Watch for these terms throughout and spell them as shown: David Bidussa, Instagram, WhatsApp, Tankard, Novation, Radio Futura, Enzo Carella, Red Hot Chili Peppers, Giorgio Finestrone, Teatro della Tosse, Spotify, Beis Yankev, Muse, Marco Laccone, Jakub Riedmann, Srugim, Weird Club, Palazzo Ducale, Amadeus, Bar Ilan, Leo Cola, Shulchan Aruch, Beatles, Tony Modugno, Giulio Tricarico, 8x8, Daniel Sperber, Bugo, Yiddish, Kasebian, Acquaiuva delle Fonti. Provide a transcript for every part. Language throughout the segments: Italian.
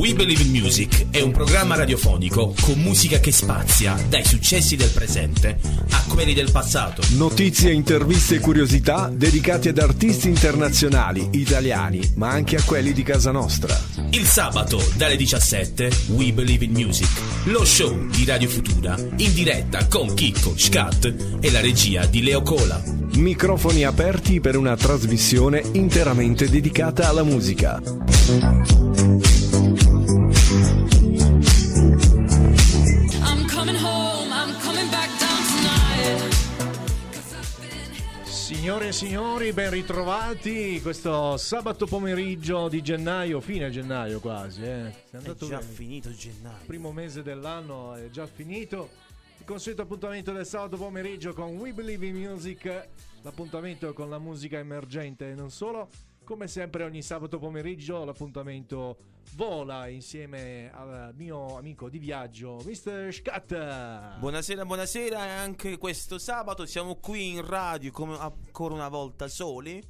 We Believe in Music è un programma radiofonico con musica che spazia dai successi del presente a quelli del passato. Notizie, interviste e curiosità dedicate ad artisti internazionali, italiani, ma anche a quelli di casa nostra. Il sabato dalle 17 We Believe in Music, lo show di Radio Futura in diretta con Chicco, Scat e la regia di Leo Cola. Microfoni aperti per una trasmissione interamente dedicata alla musica. Signore e signori, ben ritrovati questo sabato pomeriggio di gennaio, fine gennaio quasi. Finito gennaio. Primo mese dell'anno è già finito. Il consueto appuntamento del sabato pomeriggio con We Believe in Music, l'appuntamento con la musica emergente e non solo. Come sempre ogni sabato pomeriggio l'appuntamento vola insieme al mio amico di viaggio, Mr. Scat. Buonasera, buonasera, anche questo sabato siamo qui in radio come ancora una volta soli,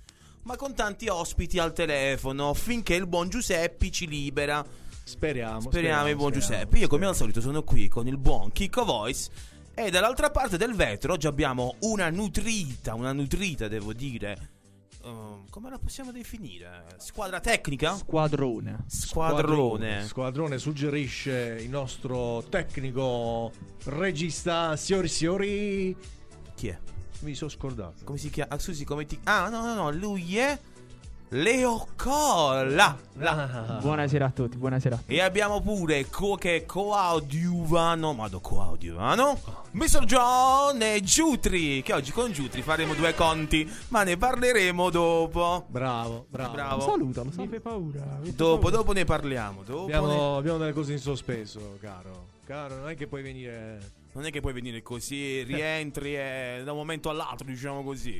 ma con tanti ospiti al telefono finché il buon Giuseppe ci libera. Speriamo. Giuseppe. Io come al solito sono qui con il buon Chicco Voice e dall'altra parte del vetro oggi abbiamo una nutrita devo dire. Come la possiamo definire? Squadra tecnica? Squadrone suggerisce il nostro tecnico regista Siori. Chi è? Mi sono scordato. Come si chiama? No, lui è Leo Cola. Buonasera a tutti. E abbiamo pure coadiuvano Mr. John e Giutri, che oggi con Giutri faremo due conti, ma ne parleremo dopo. Bravo. Salutalo. Mi fai paura. Dopo ne parliamo. Abbiamo delle cose in sospeso, caro. Non è che puoi venire così, rientri da un momento all'altro, diciamo così.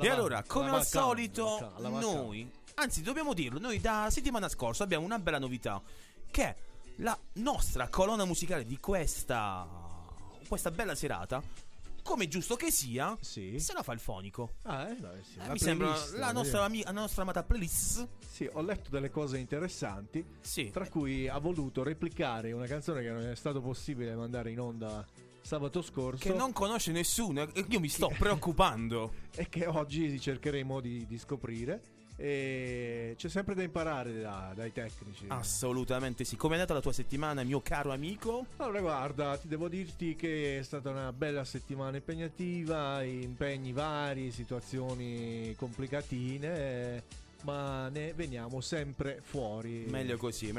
E allora, come al solito, noi, anzi dobbiamo dirlo, noi da settimana scorsa abbiamo una bella novità, che è la nostra colonna musicale di questa bella serata, come giusto che sia, sì, se la fa il fonico. Mi sembra la nostra amata playlist. Sì, ho letto delle cose interessanti, sì, tra cui ha voluto replicare una canzone che non è stato possibile mandare in onda sabato scorso, che non conosce nessuno, io mi sto preoccupando, e che oggi cercheremo di scoprire. E c'è sempre da imparare dai tecnici. Assolutamente sì. Come è andata la tua settimana, mio caro amico? Allora guarda, devo dirti che è stata una bella settimana impegnativa, impegni vari, situazioni complicatine, ma ne veniamo sempre fuori. Meglio così.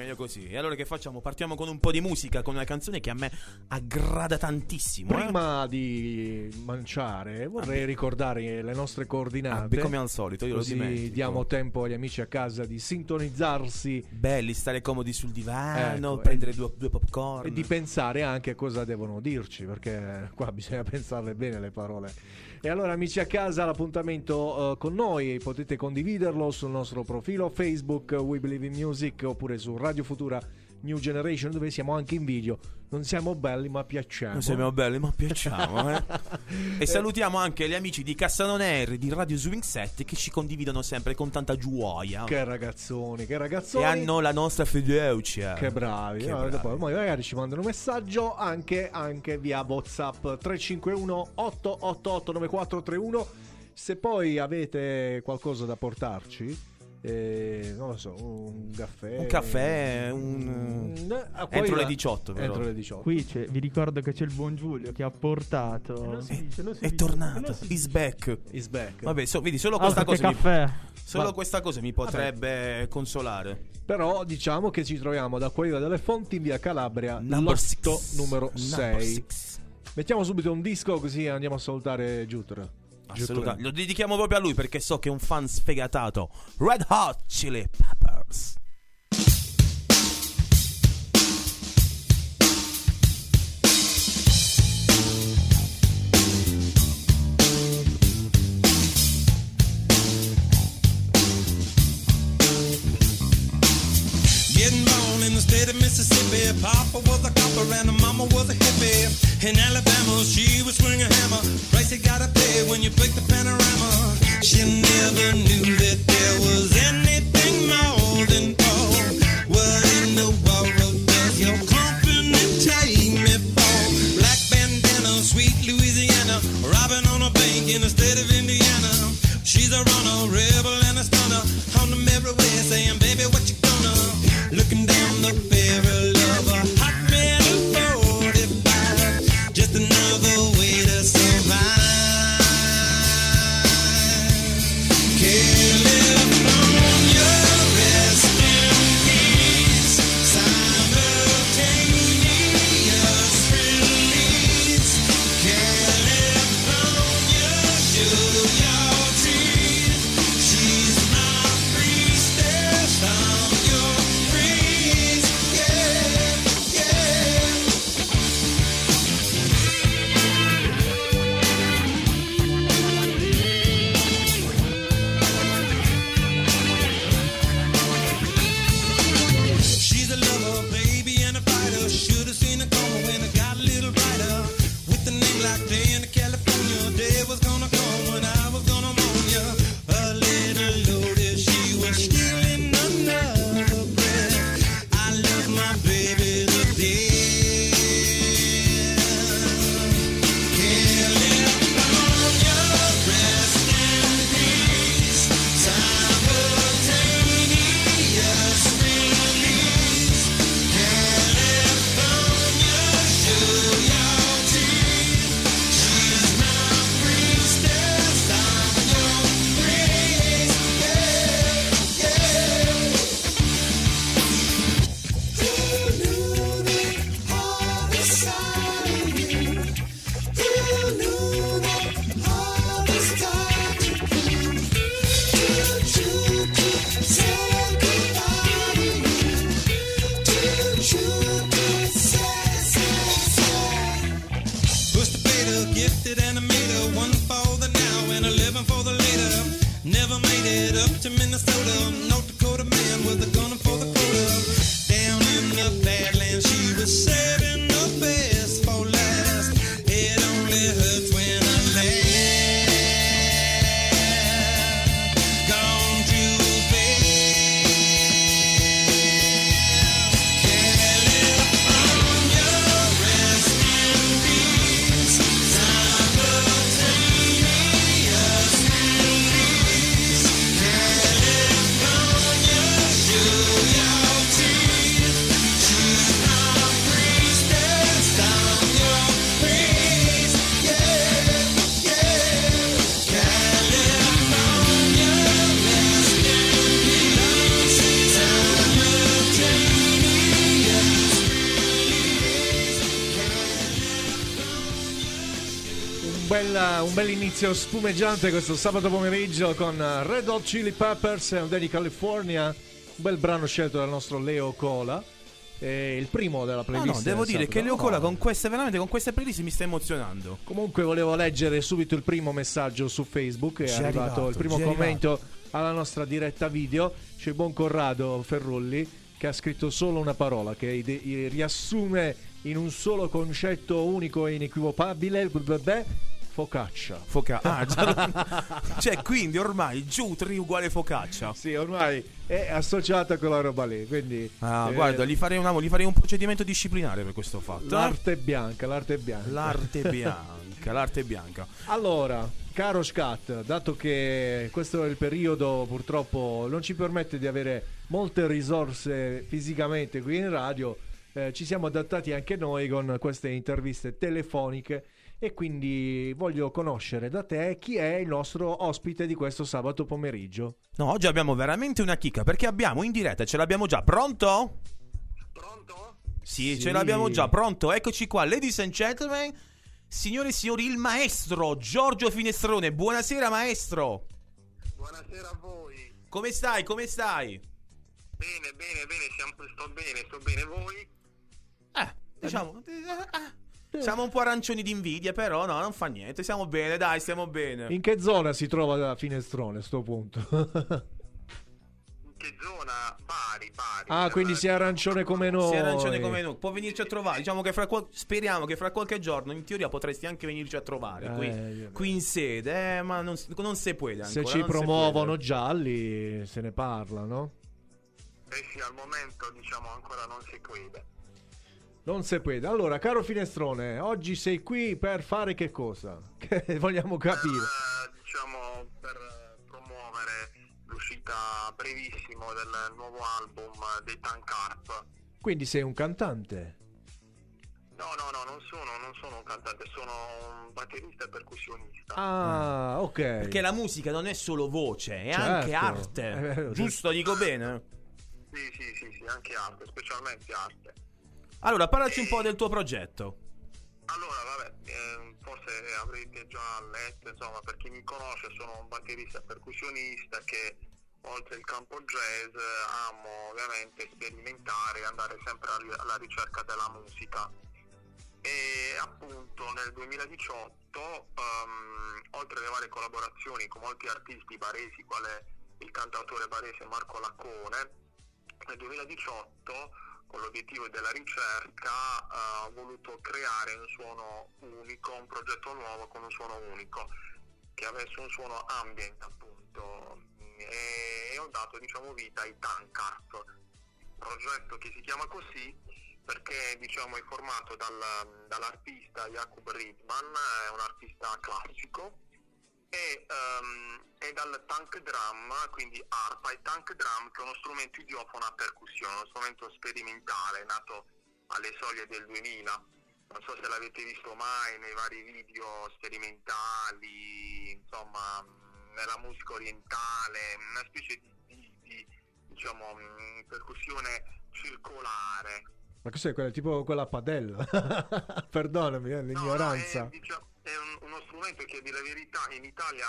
E allora che facciamo? Partiamo con un po' di musica, con una canzone che a me aggrada tantissimo. Prima di manciare vorrei ricordare le nostre coordinate, come al solito io così lo dimentico. Diamo tempo agli amici a casa di sintonizzarsi. Belli, stare comodi sul divano, prendere due popcorn e di pensare anche a cosa devono dirci, perché qua bisogna pensarle bene le parole. E allora amici a casa, l'appuntamento con noi potete condividerlo sul nostro profilo Facebook We Believe in Music oppure su Radio Futura New Generation, dove siamo anche in video. Non siamo belli ma piacciamo E salutiamo anche gli amici di Cassanonerri di Radio Swing Set, che ci condividono sempre con tanta gioia. Che ragazzoni, e hanno la nostra fiducia. Che bravi. Poi magari ci mandano un messaggio anche via WhatsApp 351 888 9431. Se poi avete qualcosa da portarci, non lo so, un caffè, entro le 18 però. Qui vi ricordo che c'è il buon Giulio che ha portato tornato, is back. Vabbè, vedi, solo questa cosa questa cosa mi potrebbe consolare. Però diciamo che ci troviamo ad Acquaiuva delle Fonti in via Calabria numero 6. Mettiamo subito un disco così andiamo a salutare Giutra. Assolutamente. Lo dedichiamo proprio a lui perché so che è un fan sfegatato. Red Hot Chili Peppers. Getting born in the state of Mississippi, Papa was a copper and Mama was a hippie. In Alabama, she would swing a hammer. Price you gotta pay when you break the panorama. She never knew that there was anything more than gold. What in the world? China, robbing on a bank in the state of Indiana. She's a runner, rebel and a stunner, on them everywhere saying, baby, what you gonna? Looking down the barrel of a hot man of 45, just another way to survive. Bell'inizio spumeggiante questo sabato pomeriggio con Red Hot Chili Peppers e un Day in California, un bel brano scelto dal nostro Leo Cola, il primo della playlist. No, devo dire che Leo Cola con queste, veramente con queste playlist mi sta emozionando. Comunque volevo leggere subito il primo messaggio su Facebook, è arrivato il primo commento alla nostra diretta video. C'è il buon Corrado Ferrulli che ha scritto solo una parola che riassume in un solo concetto unico e inequivocabile, focaccia. Cioè, quindi ormai giù 3 uguale focaccia. Sì, ormai è associata con la roba lì, quindi guarda, gli farei un procedimento disciplinare per questo fatto. L'arte bianca. Allora, caro Scat, dato che questo è il periodo purtroppo non ci permette di avere molte risorse fisicamente qui in radio, ci siamo adattati anche noi con queste interviste telefoniche. E quindi voglio conoscere da te chi è il nostro ospite di questo sabato pomeriggio. No, oggi abbiamo veramente una chicca, perché abbiamo in diretta, ce l'abbiamo già, pronto? Pronto? Sì, ce l'abbiamo già, pronto, eccoci qua, ladies and gentlemen, signore e signori, il maestro Giorgio Finestrone. Buonasera maestro. Buonasera a voi. Come stai, come stai? Bene, sto bene, voi? Diciamo... Siamo un po' arancioni di invidia, però no, non fa niente, siamo bene, dai, stiamo bene. In che zona si trova la Finestrone a sto punto? In che zona? Bari. Ah, quindi sia arancione come noi. Può venirci a trovare, diciamo che speriamo che fra qualche giorno, in teoria, potresti anche venirci a trovare qui in sede, ma non si può ancora. Se ci promuovono gialli, se ne parla, no? Sì, al momento, diciamo, ancora non si crede. Allora, caro Finestrone, oggi sei qui per fare che cosa? vogliamo capire. Diciamo per promuovere l'uscita brevissimo del nuovo album dei Tankard. Quindi sei un cantante? No, non sono un cantante, sono un batterista e percussionista. Ah, ok. Perché la musica non è solo voce, è certo, anche arte. Giusto, dico bene? Sì, anche arte, specialmente arte. Allora, parlaci un po' del tuo progetto. Allora, forse avrete già letto, insomma, per chi mi conosce sono un batterista percussionista che oltre il campo jazz amo ovviamente sperimentare e andare sempre alla ricerca della musica. E appunto nel 2018, oltre alle varie collaborazioni con molti artisti baresi, quale il cantautore barese Marco Laccone, nel 2018 con l'obiettivo della ricerca ho voluto creare un suono unico, un progetto nuovo con un suono unico che avesse un suono ambient, appunto, e ho dato, diciamo, vita ai Tankard, un progetto che si chiama così perché, diciamo, è formato dall'artista Jakub Riedmann, è un artista classico, e dal tank drum, quindi arpa e tank drum, che è uno strumento idiofono a percussione, uno strumento sperimentale nato alle soglie del 2000. Non so se l'avete visto mai nei vari video sperimentali, insomma, nella musica orientale, una specie di diciamo percussione circolare. Ma cos'è quella, tipo quella padella? Perdonami, l'ignoranza. È uno strumento che, a dire la verità, in Italia,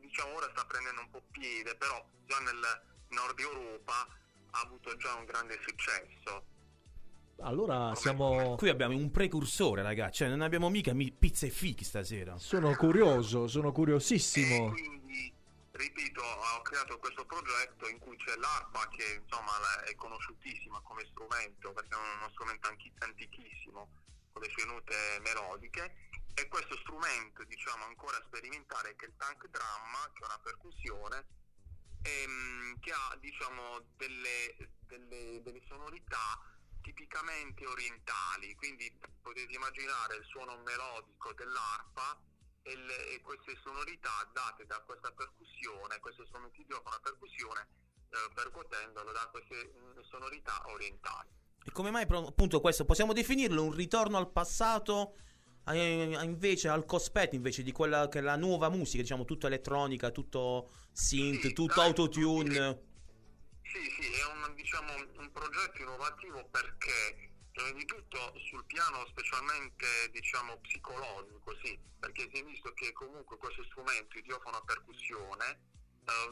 diciamo, ora sta prendendo un po' piede, però già nel nord Europa ha avuto già un grande successo. Allora siamo... Qui abbiamo un precursore, ragazzi, cioè non abbiamo mica pizza e fichi stasera. Sono curioso, sono curiosissimo. E quindi, ripeto, ho creato questo progetto in cui c'è l'arpa, che insomma è conosciutissima come strumento, perché è uno strumento antichissimo, con le sue note melodiche. E questo strumento, diciamo, ancora sperimentale, che è il tank drum, che è una percussione, che ha, diciamo, delle sonorità tipicamente orientali, quindi potete immaginare il suono melodico dell'arpa e queste sonorità date da questa percussione, questo strumento con la percussione, percuotendolo da queste sonorità orientali. E come mai, appunto, questo possiamo definirlo un ritorno al passato? Invece al cospetto invece di quella che è la nuova musica, diciamo, tutta elettronica, tutto synth, sì, tutto autotune. Sì, è un, diciamo, un progetto innovativo perché prima di tutto sul piano specialmente, diciamo, psicologico, sì, perché si è visto che comunque questo strumento idiofono a percussione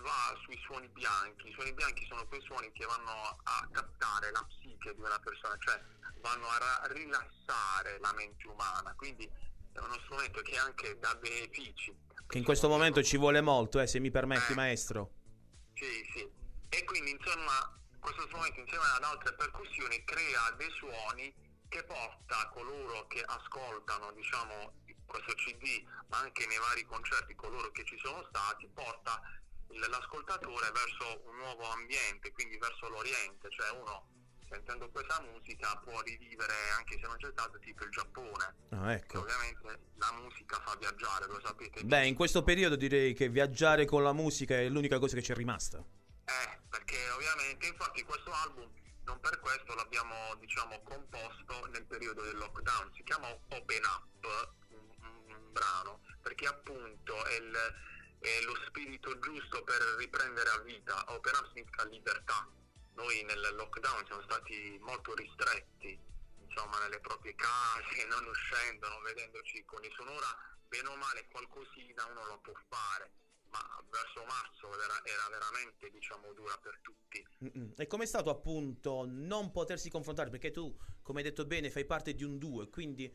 va sui suoni bianchi. I suoni bianchi sono quei suoni che vanno a captare la psiche di una persona, cioè vanno a rilassare la mente umana, quindi è uno strumento che anche dà benefici. Che in questo momento ci vuole molto, se mi permetti, maestro. Sì. E quindi, insomma, questo strumento insieme ad altre percussioni crea dei suoni che porta a coloro che ascoltano, diciamo, questo CD, ma anche nei vari concerti, coloro che ci sono stati, porta l'ascoltatore verso un nuovo ambiente, quindi verso l'Oriente, cioè uno sentendo questa musica può rivivere, anche se non c'è stato, tipo il Giappone. Ah, ecco. Ovviamente la musica fa viaggiare, lo sapete. Beh, in questo periodo direi che viaggiare con la musica è l'unica cosa che ci è rimasta. Perché ovviamente, infatti, questo album non per questo l'abbiamo, diciamo, composto nel periodo del lockdown, si chiama Open Up, un brano, perché appunto è lo spirito giusto per riprendere a vita. Open Up significa libertà. Noi nel lockdown siamo stati molto ristretti, insomma, nelle proprie case, non uscendo, non vedendoci con nessuno. Ora, bene o male, qualcosina uno lo può fare, ma verso marzo era veramente, diciamo, dura per tutti. E com'è stato, appunto, non potersi confrontare? Perché tu, come hai detto bene, fai parte di un duo, quindi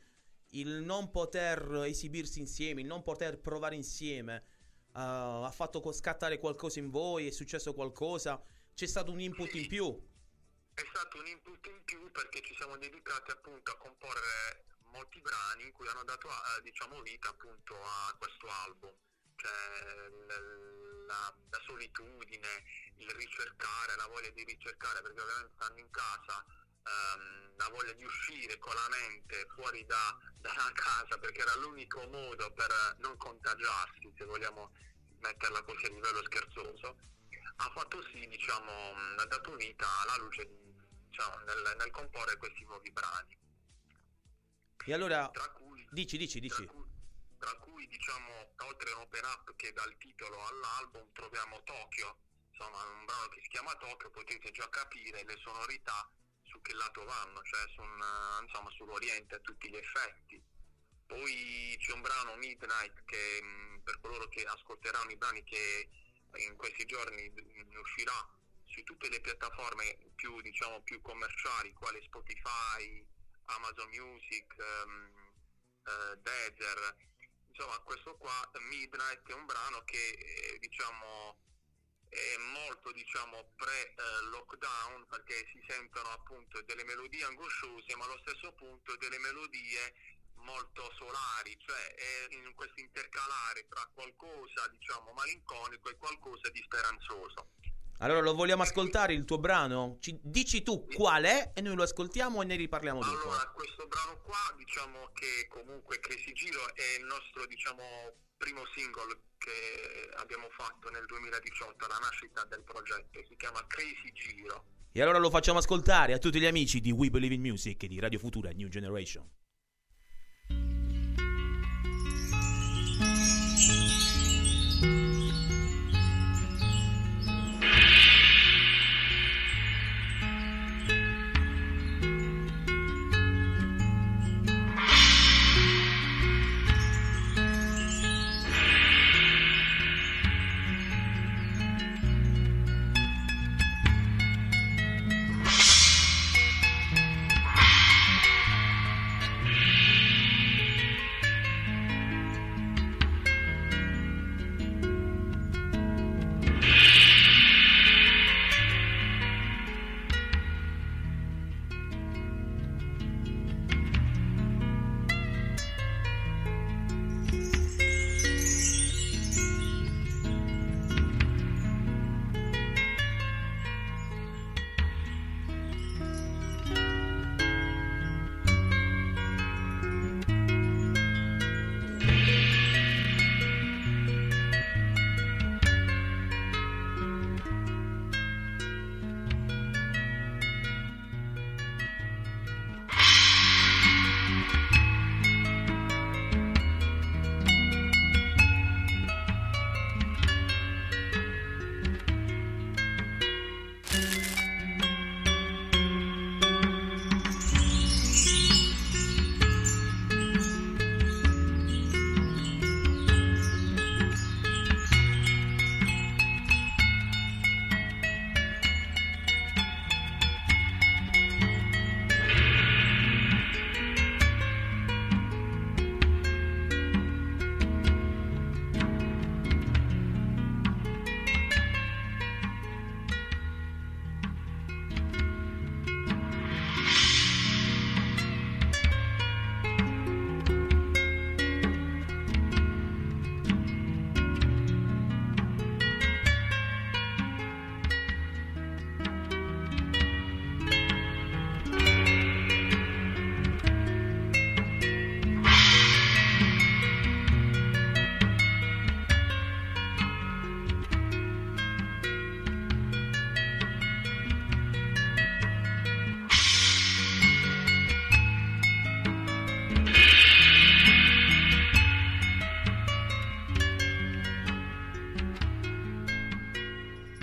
il non poter esibirsi insieme, il non poter provare insieme, ha fatto scattare qualcosa in voi? È successo qualcosa? C'è stato un input in più? È stato un input in più perché ci siamo dedicati, appunto, a comporre molti brani in cui hanno dato, diciamo, vita, appunto, a questo album. Cioè la solitudine, il ricercare, la voglia di ricercare, perché ovviamente stando in casa la voglia di uscire con la mente fuori dalla casa, perché era l'unico modo per non contagiarsi, se vogliamo metterla così a livello scherzoso, ha fatto sì, diciamo, ha dato vita alla luce, diciamo, nel comporre questi nuovi brani. E allora, dici. Tra cui, diciamo, oltre a un open up che dal titolo all'album troviamo Tokyo, insomma un brano che si chiama Tokyo, potete già capire le sonorità su che lato vanno, cioè insomma sull'Oriente a tutti gli effetti. Poi c'è un brano Midnight che per coloro che ascolteranno i brani che in questi giorni uscirà su tutte le piattaforme più commerciali, quali Spotify, Amazon Music, Deezer, insomma questo qua Midnight è un brano che è molto pre-lockdown, perché si sentono appunto delle melodie angosciose ma allo stesso punto delle melodie molto solari, cioè è in questo intercalare tra qualcosa malinconico e qualcosa di speranzoso. Allora lo vogliamo ascoltare il tuo brano? Dici tu qual è e noi lo ascoltiamo e ne riparliamo dopo. Allora questo brano qua che comunque Crazy Giro è il nostro primo singolo che abbiamo fatto nel 2018 alla nascita del progetto, si chiama Crazy Giro. E allora lo facciamo ascoltare a tutti gli amici di We Believe in Music e di Radio Futura New Generation.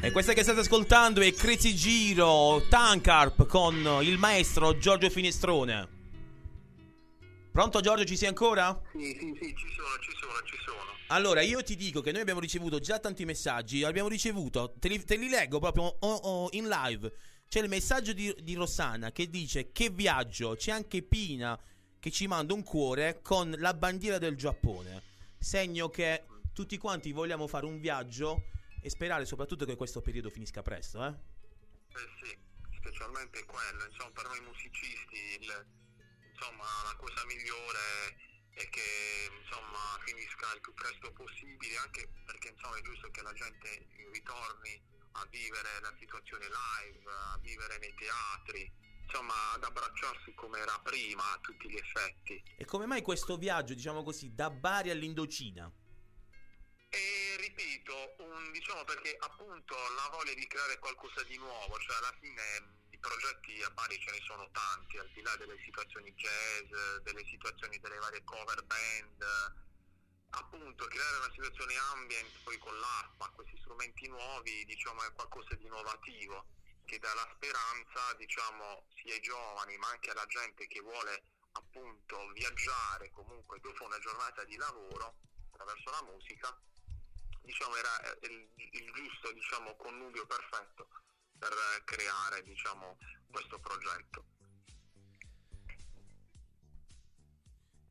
E questa che state ascoltando è Crazy Giro, Tankard con il maestro Giorgio Finestrone. Pronto Giorgio, ci sei ancora? Sì, ci sono. Allora io ti dico che noi abbiamo ricevuto già tanti messaggi, te li leggo proprio in live. C'è il messaggio di Rossana che dice che viaggio, c'è anche Pina che ci manda un cuore con la bandiera del Giappone, segno che tutti quanti vogliamo fare un viaggio e sperare soprattutto che questo periodo finisca presto, eh? Sì, specialmente quello, per noi musicisti la cosa migliore è che finisca il più presto possibile, anche perché è giusto che la gente ritorni a vivere la situazione live, a vivere nei teatri, insomma ad abbracciarsi come era prima a tutti gli effetti. E come mai questo viaggio, diciamo così, da Bari all'Indocina? E ripeto, diciamo perché appunto la voglia di creare qualcosa di nuovo, cioè alla fine i progetti a Bari ce ne sono tanti, al di là delle situazioni jazz, delle situazioni delle varie cover band, appunto creare una situazione ambient poi con l'arpa, questi strumenti nuovi, diciamo è qualcosa di innovativo che dà la speranza, diciamo, sia ai giovani ma anche alla gente che vuole appunto viaggiare comunque dopo una giornata di lavoro attraverso la musica. Diciamo era il giusto, diciamo, connubio perfetto per creare, diciamo, questo progetto.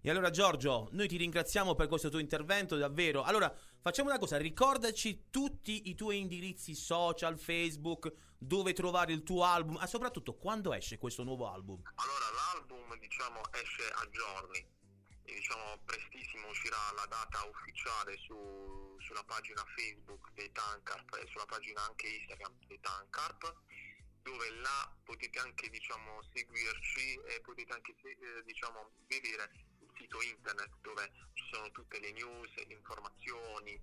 E allora Giorgio, noi ti ringraziamo per questo tuo intervento, davvero. Allora, facciamo una cosa, ricordaci tutti i tuoi indirizzi social, Facebook, dove trovare il tuo album, ma soprattutto quando esce questo nuovo album. Allora, l'album, diciamo, esce a giorni. E, diciamo, prestissimo uscirà la data ufficiale sulla pagina Facebook dei Tankard e sulla pagina anche Instagram dei Tankard, dove là potete anche, diciamo, seguirci e potete anche, diciamo, vedere il sito internet dove ci sono tutte le news, le informazioni,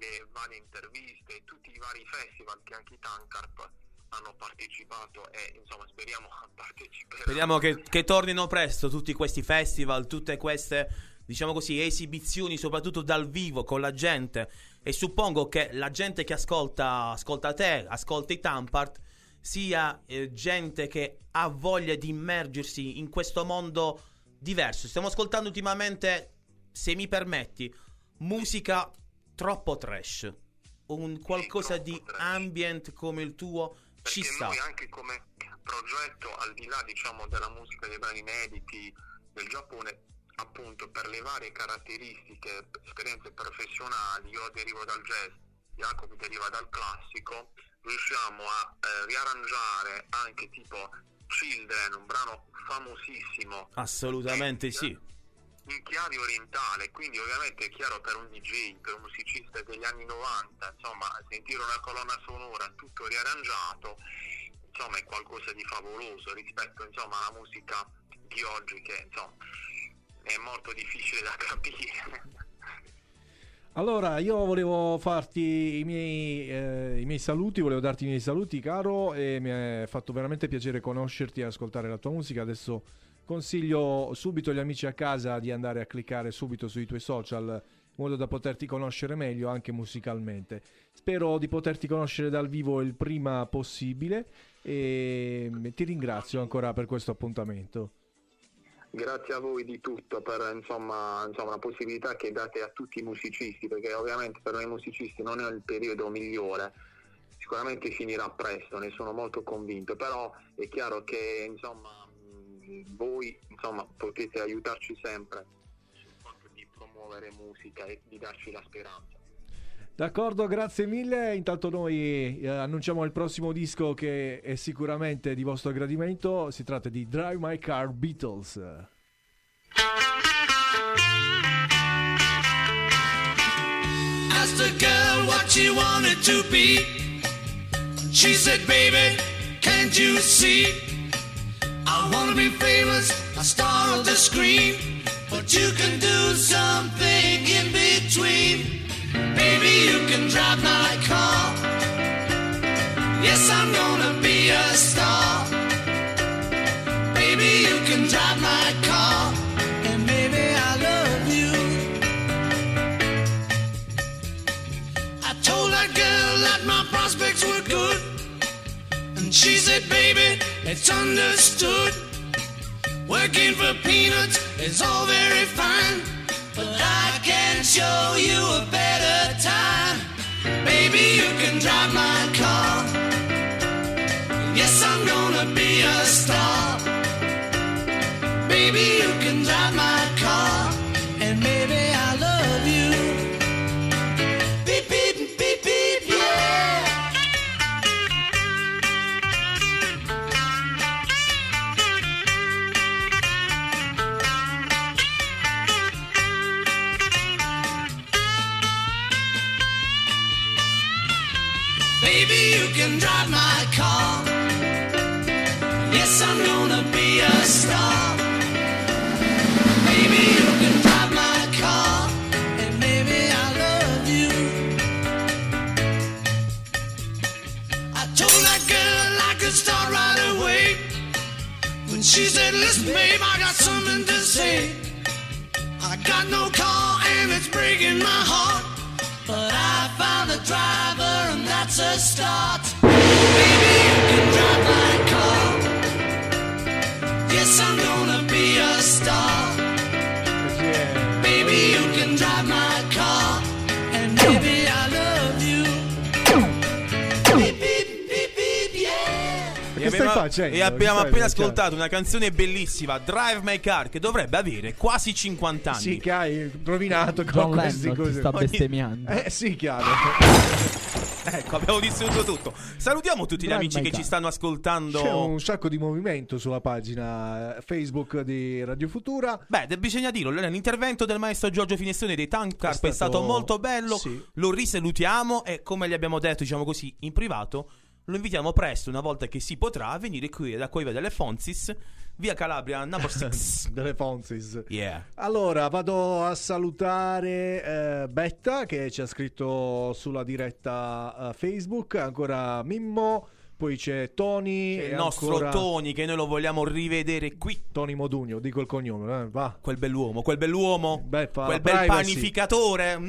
le varie interviste, tutti i vari festival che anche i Tankard hanno partecipato e insomma speriamo parteciperemo. Speriamo che tornino presto tutti questi festival, tutte queste, diciamo così, esibizioni soprattutto dal vivo con la gente, e suppongo che la gente che ascolta te, ascolta i Tankard, sia gente che ha voglia di immergersi in questo mondo diverso. Stiamo ascoltando ultimamente, se mi permetti, musica troppo trash, un qualcosa di trash, ambient come il tuo. Perché ci sta. Noi anche come progetto, al di là, diciamo, della musica, dei brani inediti del Giappone, appunto per le varie caratteristiche, esperienze professionali, io derivo dal jazz, Jakub deriva dal classico, riusciamo a riarrangiare anche tipo Children, un brano famosissimo. Assolutamente sì. In chiave orientale, quindi ovviamente è chiaro per un DJ, per un musicista degli anni 90, insomma, sentire una colonna sonora tutto riarrangiato, insomma, è qualcosa di favoloso rispetto, insomma, alla musica di oggi che, insomma, è molto difficile da capire. Allora, io volevo farti i miei saluti, volevo darti i miei saluti, caro, e mi è fatto veramente piacere conoscerti e ascoltare la tua musica. Adesso consiglio subito agli amici a casa di andare a cliccare subito sui tuoi social in modo da poterti conoscere meglio anche musicalmente. Spero di poterti conoscere dal vivo il prima possibile e ti ringrazio ancora per questo appuntamento. Grazie a voi di tutto per insomma la possibilità che date a tutti i musicisti, perché ovviamente per noi musicisti non è il periodo migliore. Sicuramente finirà presto, ne sono molto convinto, però è chiaro che insomma voi insomma potete aiutarci sempre sul fatto di promuovere musica e di darci la speranza. D'accordo, grazie mille. Intanto noi annunciamo il prossimo disco che è sicuramente di vostro gradimento, si tratta di Drive My Car Beatles. Asked a girl what she wanted to be. She said, baby, can't you see? I wanna be famous, a star on the screen, but you can do something in between. Baby, you can drive my car. Yes, I'm gonna be a star. Baby, you can drive my car, and baby, I love you. I told that girl that my prospects were good, and she said, baby, it's understood. Working for peanuts is all very fine, but I can show you a better time. Baby, you can drive my car. Yes, I'm gonna be a star. Baby, you can drive my car, and baby, I love you. Beep, beep, beep, beep, yeah. Baby, you can drive my car. Yes, E abbiamo appena ascoltato una canzone bellissima, Drive My Car, che dovrebbe avere quasi 50 anni. Sì, che hai rovinato con queste cose. Sta bestemmiando. Sì, chiaro. Ecco, abbiamo distrutto tutto. Salutiamo tutti gli amici che ci stanno ascoltando. C'è un sacco di movimento sulla pagina Facebook di Radio Futura. Beh, bisogna dirlo, l'intervento del maestro Giorgio Finestrone dei Tankard è stato molto bello, sì. Lo risalutiamo e, come gli abbiamo detto, diciamo così, in privato, lo invitiamo presto, una volta che si potrà, a venire qui da Coiva delle Fonsis, via Calabria, number 6. Delle Fonsis. Yeah. Allora, vado a salutare Betta, che ci ha scritto sulla diretta Facebook, ancora Mimmo, poi c'è Tony. C'è il nostro ancora Tony, che noi lo vogliamo rivedere qui. Tony Modugno, dico il cognome, va. Quel bell'uomo, quel bel panificatore.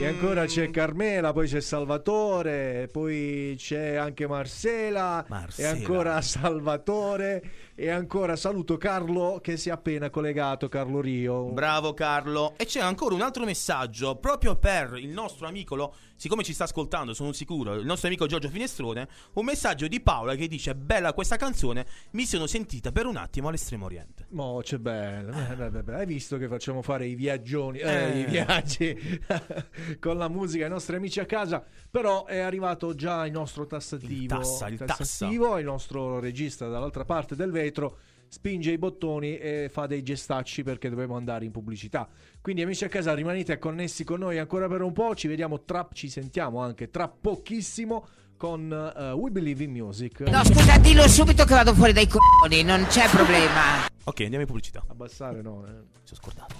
E ancora c'è Carmela, poi c'è Salvatore, poi c'è anche Marcela. E ancora Salvatore. E ancora saluto Carlo, che si è appena collegato, Carlo Rio. Bravo Carlo. E c'è ancora un altro messaggio proprio per il nostro amico, siccome ci sta ascoltando, sono sicuro, il nostro amico Giorgio Finestrone. Un messaggio di Paola che dice: bella questa canzone, mi sono sentita per un attimo all'Estremo Oriente. Mo c'è bello. Hai visto che facciamo fare i viaggioni, i viaggi con la musica ai nostri amici a casa. Però è arrivato già il nostro tassativo, il nostro regista dall'altra parte del vetro spinge i bottoni e fa dei gestacci perché dobbiamo andare in pubblicità. Quindi amici a casa, rimanete connessi con noi ancora per un po', ci sentiamo anche tra pochissimo con We Believe in Music. No, scusa, dillo subito che vado fuori dai c***oni, non c'è problema. Ok, andiamo in pubblicità. Abbassare no, mi sono scordato.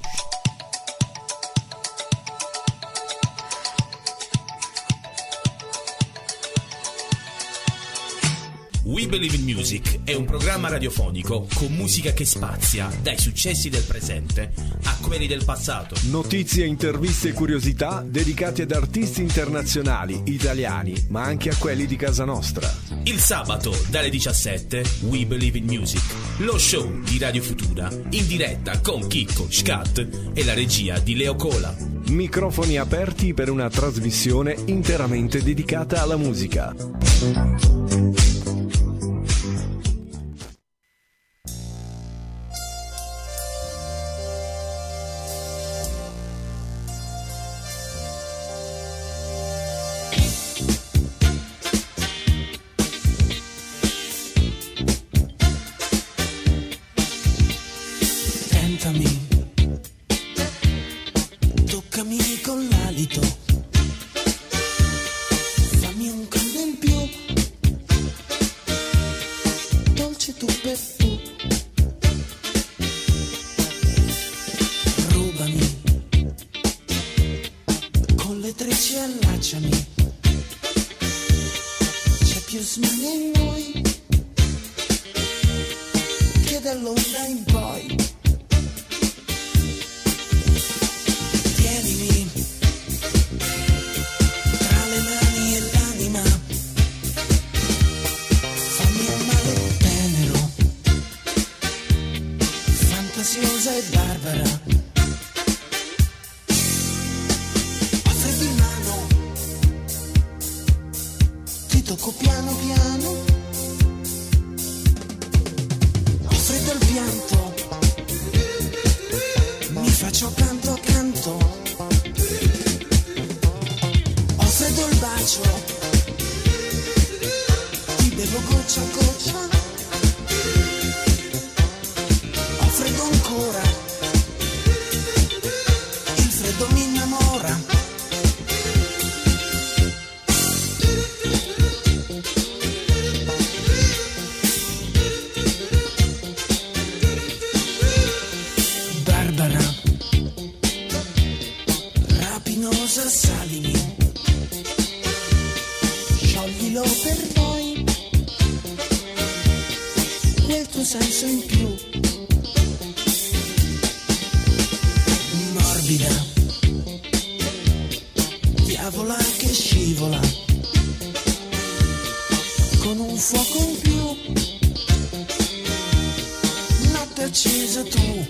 We Believe in Music è un programma radiofonico con musica che spazia dai successi del presente a quelli del passato. Notizie, interviste e curiosità dedicate ad artisti internazionali, italiani, ma anche a quelli di casa nostra. Il sabato dalle 17 We Believe in Music, lo show di Radio Futura in diretta con Chicco, Scat e la regia di Leo Cola. Microfoni aperti per una trasmissione interamente dedicata alla musica. luminosa salimi, scioglilo per noi, quel tuo senso in più, morbida, diavola che scivola, con un fuoco in più, notte accesa tu.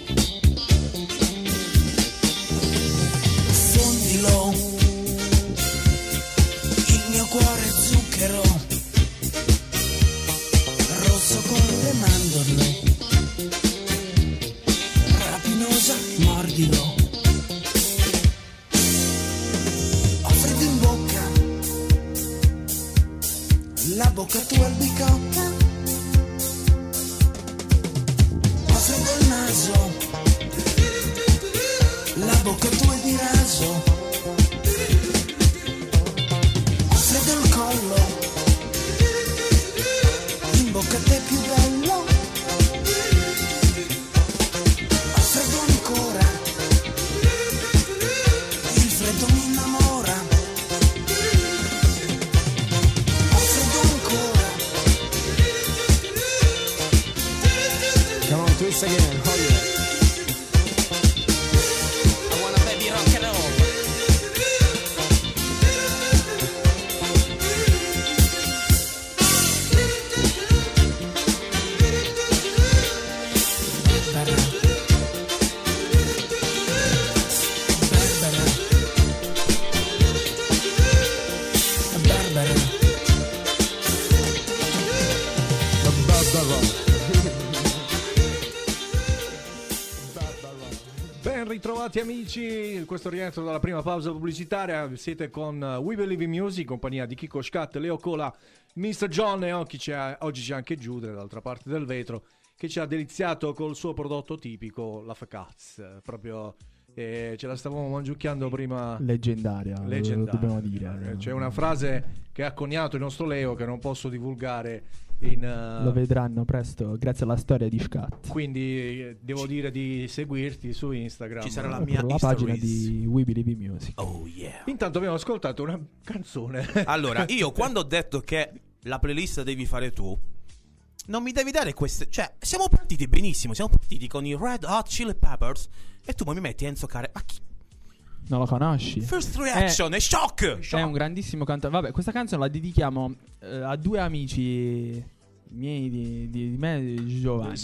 Amici, questo rientro dalla prima pausa pubblicitaria, siete con We Believe in Music, compagnia di Chico Scat, Leo Cola, Mr. John, e oggi c'è anche Giude dall'altra parte del vetro, che ci ha deliziato col suo prodotto tipico, la facazz, proprio ce la stavamo mangiucchiando prima, leggendaria. Dobbiamo dire, c'è una frase che ha coniato il nostro Leo che non posso divulgare lo vedranno presto grazie alla storia di Scat, quindi devo dire di seguirti su Instagram, ci sarà la mia la pagina di We Believe in Music. Oh yeah, intanto abbiamo ascoltato una canzone. Allora io quando ho detto che la playlist devi fare tu, non mi devi dare queste, cioè siamo partiti benissimo, siamo partiti con i Red Hot Chili Peppers e tu mi metti Enzo Carella. Ma chi? Non lo conosci? First Reaction è shock. È un grandissimo cantante. Vabbè, questa canzone la dedichiamo a due amici miei di me di Giovanni.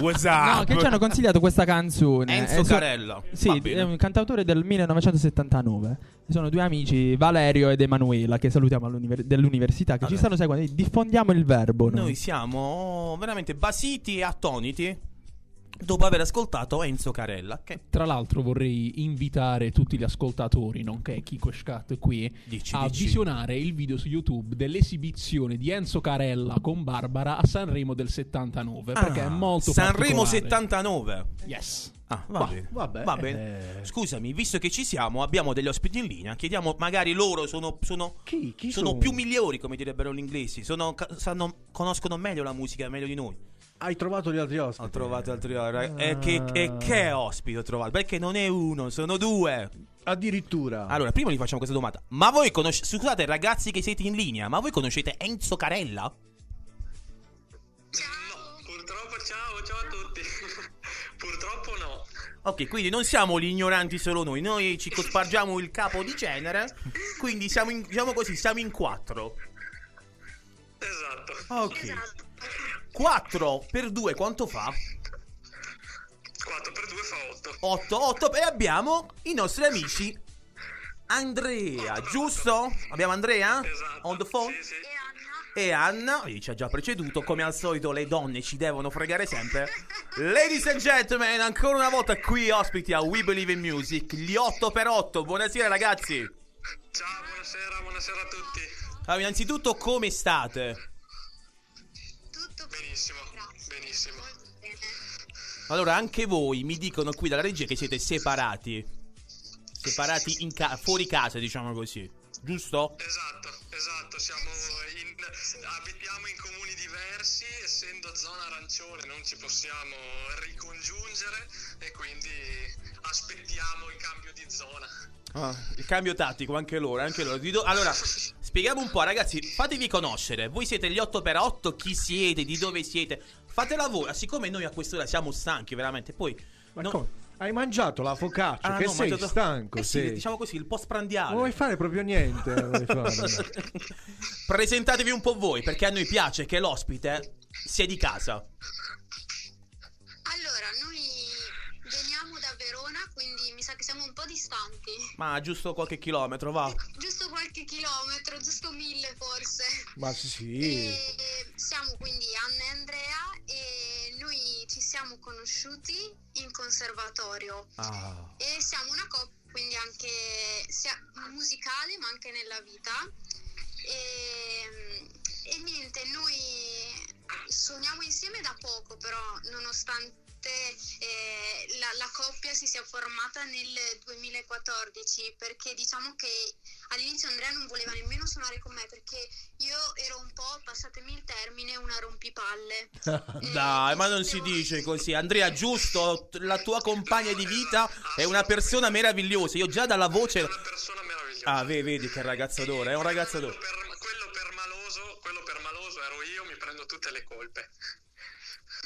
What's up? No, che ci hanno consigliato questa canzone. Enzo Carella. Sì, è un cantautore del 1979. Sono due amici, Valerio ed Emanuela, che salutiamo dell'università, che ci stanno seguendo. Diffondiamo il verbo. Noi siamo veramente basiti e attoniti dopo aver ascoltato Enzo Carella, che tra l'altro vorrei invitare tutti gli ascoltatori, nonché Chico Scat qui, a visionare il video su YouTube dell'esibizione di Enzo Carella con Barbara a Sanremo del 79, perché è molto Sanremo 79. Yes. Va bene. Scusami, visto che ci siamo, abbiamo degli ospiti in linea, chiediamo magari loro sono più migliori, come direbbero gli inglesi, conoscono meglio la musica, meglio di noi. Hai trovato gli altri ospiti? Ho trovato altri ospiti. Che ospiti ho trovato? Perché non è uno, sono due. Addirittura. Allora, prima gli facciamo questa domanda. Ma voi scusate ragazzi che siete in linea, ma voi conoscete Enzo Carella? No, purtroppo ciao a tutti. Purtroppo no. Ok, quindi non siamo gli ignoranti solo noi ci cospargiamo il capo di cenere. Quindi siamo in quattro. Esatto. Ok. Esatto. 4 per 2 quanto fa? 4 per 2 fa 8. 8 e abbiamo i nostri amici Andrea, giusto? 8. Abbiamo Andrea? Esatto. On the phone? Sì. E Anna ci ha già preceduto, come al solito le donne ci devono fregare sempre. Ladies and gentlemen, ancora una volta qui ospiti a We Believe in Music, gli 8x8. Buonasera ragazzi. Ciao, buonasera a tutti. Allora, innanzitutto come state? Benissimo. Allora anche voi mi dicono qui dalla regia che siete separati in fuori casa, diciamo così, giusto? Esatto, abitiamo in comuni diversi, essendo zona arancione non ci possiamo ricongiungere e quindi aspettiamo il cambio di zona. Il cambio tattico, anche loro. Allora, spieghiamo un po', ragazzi, fatevi conoscere. Voi siete gli 8x8, chi siete, di dove siete? Fatela voi, siccome noi a quest'ora siamo stanchi, veramente. Poi ma come? Hai mangiato la focaccia, che no, sei mangiato... stanco. Sì, diciamo così, il post prandiale. Non vuoi fare proprio niente. Presentatevi un po' voi, perché a noi piace che l'ospite sia di casa. Allora, noi veniamo da Verona, quindi mi sa che siamo un po' distanti. Ma giusto qualche chilometro, va? Giusto qualche chilometro, giusto 1000 forse. Ma sì. E siamo quindi Anna e Andrea e noi ci siamo conosciuti in conservatorio. Ah. E siamo una coppia, quindi anche sia musicale ma anche nella vita. E niente, noi suoniamo insieme da poco, però nonostante la coppia si sia formata nel 2014, perché diciamo che all'inizio Andrea non voleva nemmeno suonare con me perché io ero un po', passatemi il termine, una rompipalle. Dai, ma non si dice così, Andrea, giusto? La tua compagna di vita è una persona meravigliosa. Io già dalla voce è una persona meravigliosa. Ah, vedi che ragazzadore, è un ragazzadore. Quello permaloso ero io, mi prendo tutte le colpe.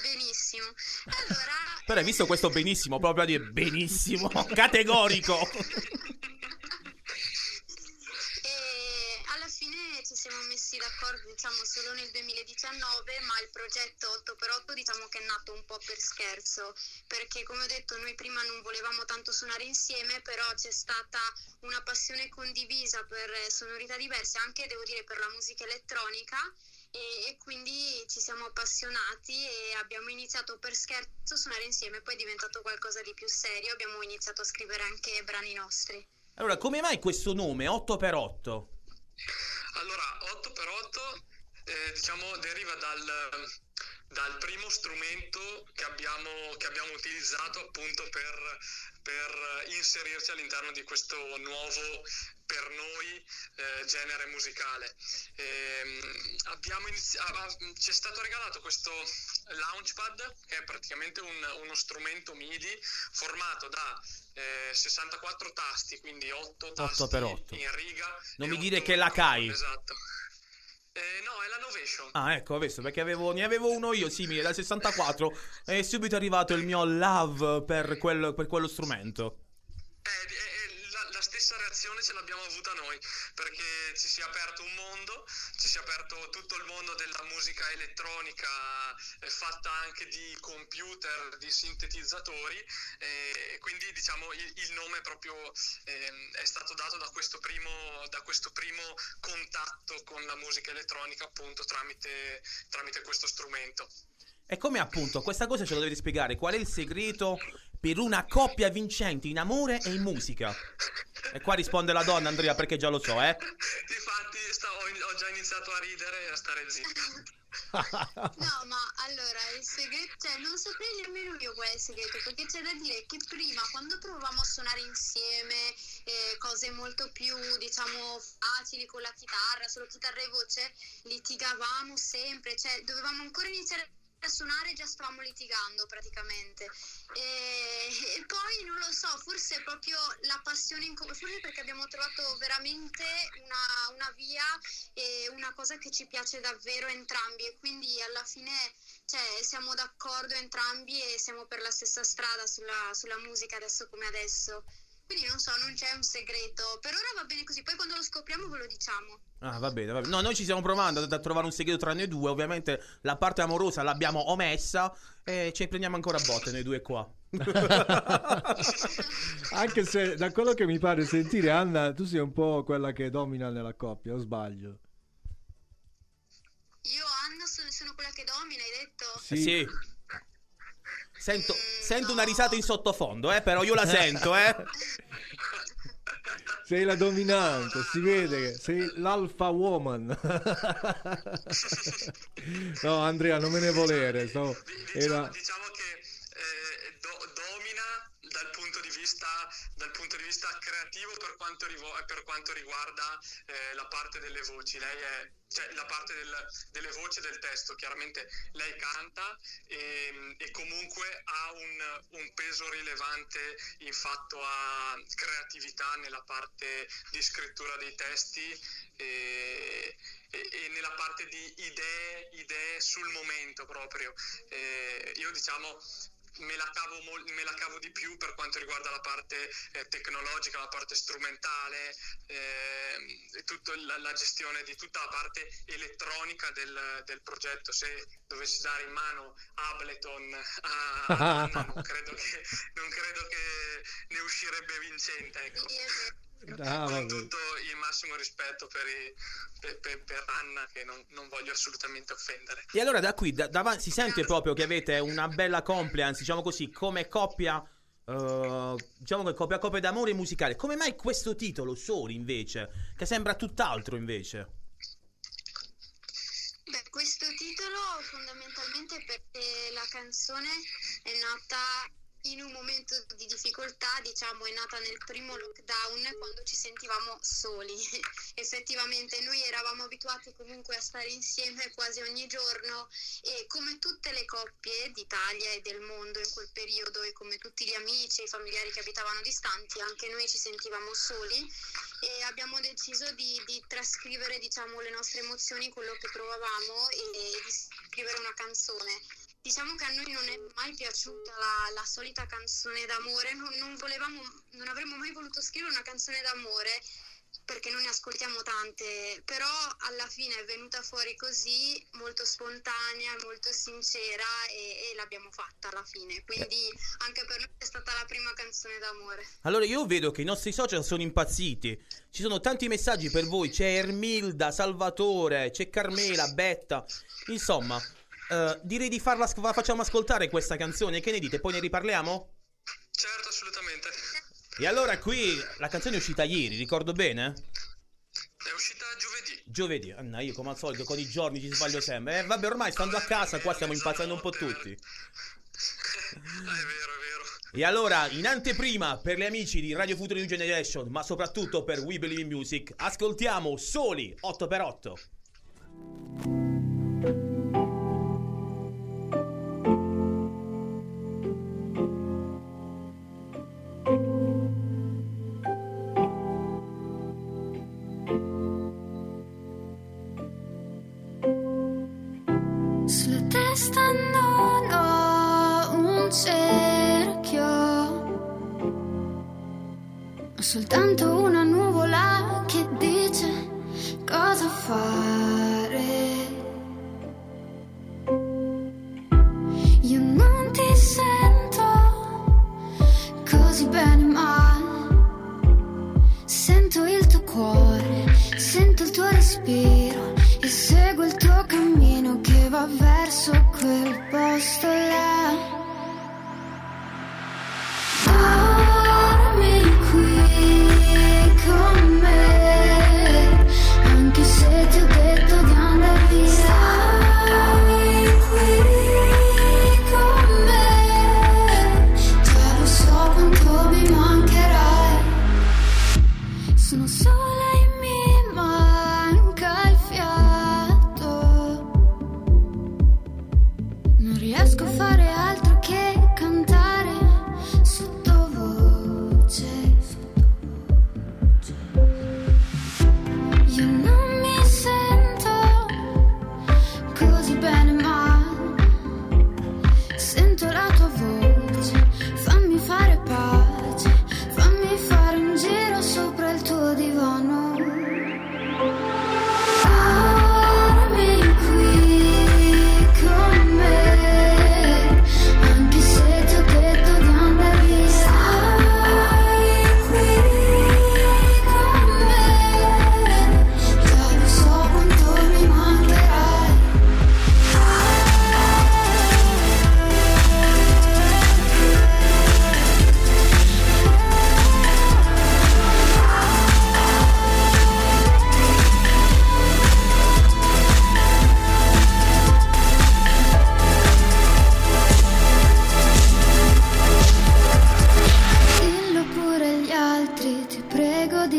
Benissimo. Allora, però hai visto questo benissimo, proprio a dire benissimo, categorico. E alla fine ci siamo messi d'accordo, diciamo, solo nel 2019, ma il progetto 8x8 diciamo che è nato un po' per scherzo, perché come ho detto noi prima non volevamo tanto suonare insieme, però c'è stata una passione condivisa per sonorità diverse, anche devo dire per la musica elettronica. E quindi ci siamo appassionati e abbiamo iniziato per scherzo a suonare insieme, poi è diventato qualcosa di più serio, abbiamo iniziato a scrivere anche brani nostri. Allora, come mai questo nome, 8x8? Allora, 8x8 diciamo deriva dal primo strumento che abbiamo utilizzato appunto per inserirci all'interno di questo nuovo, per noi, genere musicale. Ci è stato regalato questo Launchpad, che è praticamente uno strumento MIDI formato da 64 tasti, quindi 8 tasti 8x8. In riga. Non mi dire che è la CAI. Esatto. No, è la Novation. Ah, ecco, ho visto, perché ne avevo uno io simile, da 64, e è subito arrivato il mio love per quello strumento. La stessa reazione ce l'abbiamo avuta noi, perché ci si è aperto un mondo, ci si è aperto tutto il mondo della musica elettronica, fatta anche di computer, di sintetizzatori, e quindi diciamo il nome proprio è stato dato da questo primo contatto con la musica elettronica, appunto tramite questo strumento. E come, appunto, questa cosa ce la dovete spiegare, qual è il segreto per una coppia vincente in amore e in musica? E qua risponde la donna, Andrea, perché già lo so, eh? Infatti ho già iniziato a ridere e a stare zitto. No, ma allora il segreto, cioè, non saprei nemmeno io qual è il segreto, perché c'è da dire che prima, quando provavamo a suonare insieme cose molto più, diciamo, facili con la chitarra, solo chitarra e voce, litigavamo sempre, cioè dovevamo ancora iniziare a suonare, già stavamo litigando praticamente. E poi non lo so, forse proprio la passione in comune, forse perché abbiamo trovato veramente una via e una cosa che ci piace davvero entrambi, e quindi alla fine, cioè, siamo d'accordo entrambi e siamo per la stessa strada sulla musica, adesso come adesso. Quindi non so, non c'è un segreto. Per ora va bene così, poi quando lo scopriamo ve lo diciamo. Ah, va bene, va bene. No, noi ci stiamo provando a trovare un segreto tra noi due. Ovviamente la parte amorosa l'abbiamo omessa e ci prendiamo ancora a botte noi due qua. Anche se da quello che mi pare sentire, Anna, tu sei un po' quella che domina nella coppia, o sbaglio? Io, Anna, sono quella che domina, hai detto? Sì. Sento no. Una risata in sottofondo, però io la sento, Sei la dominante, si vede che sei l'alfa woman. No, Andrea, non me ne volere. Diciamo che domina dal punto di vista dal punto di vista creativo per quanto riguarda la parte delle voci. Lei è, cioè, la parte delle voci e del testo, chiaramente lei canta e comunque ha un peso rilevante in fatto a creatività nella parte di scrittura dei testi e nella parte di idee sul momento proprio. Io diciamo me la cavo di più per quanto riguarda la parte tecnologica, la parte strumentale, tutta la gestione di tutta la parte elettronica del progetto. Se dovessi dare in mano Ableton a Anna, non credo che ne uscirebbe vincente, ecco. Con tutto il massimo rispetto per Anna, che non voglio assolutamente offendere. E allora da qui davanti si sente proprio che avete una bella compliance, diciamo così, come coppia, diciamo che coppia d'amore musicale. Come mai questo titolo Soli invece, che sembra tutt'altro invece? Beh, questo titolo fondamentalmente perché la canzone è nata in un momento di difficoltà, diciamo, è nata nel primo lockdown, quando ci sentivamo soli. Effettivamente noi eravamo abituati comunque a stare insieme quasi ogni giorno, e come tutte le coppie d'Italia e del mondo in quel periodo, e come tutti gli amici e i familiari che abitavano distanti, anche noi ci sentivamo soli, e abbiamo deciso di trascrivere, diciamo, le nostre emozioni, quello che provavamo, e di scrivere una canzone. Diciamo che a noi non è mai piaciuta la solita canzone d'amore, non avremmo mai voluto scrivere una canzone d'amore perché non ne ascoltiamo tante, però alla fine è venuta fuori così, molto spontanea, molto sincera, e l'abbiamo fatta alla fine, quindi anche per noi è stata la prima canzone d'amore. Allora io vedo che i nostri social sono impazziti, ci sono tanti messaggi per voi, c'è Ermilda, Salvatore, c'è Carmela, Betta, insomma... direi di la facciamo ascoltare questa canzone, che ne dite? Poi ne riparliamo? Certo, assolutamente. E allora qui la canzone è uscita ieri, ricordo bene? È uscita giovedì. Anna, io come al solito con i giorni ci sbaglio sempre. Vabbè, ormai stando a casa qua stiamo impazzendo un po' tutti. È vero. E allora in anteprima per gli amici di Radio Futura New Generation, ma soprattutto per We Believe in Music, ascoltiamo Soli 8x8. Soltanto una nuvola che dice cosa fare. Io non ti sento così bene, ma sento il tuo cuore, sento il tuo respiro e seguo il tuo cammino che va verso quel posto là. Con me, anche se ti ho detto di andare via, stavi qui con me. Già lo so quanto mi mancherai. Sono sola e mi manca il fiato. Non riesco a fare altro che cantare sottovoce.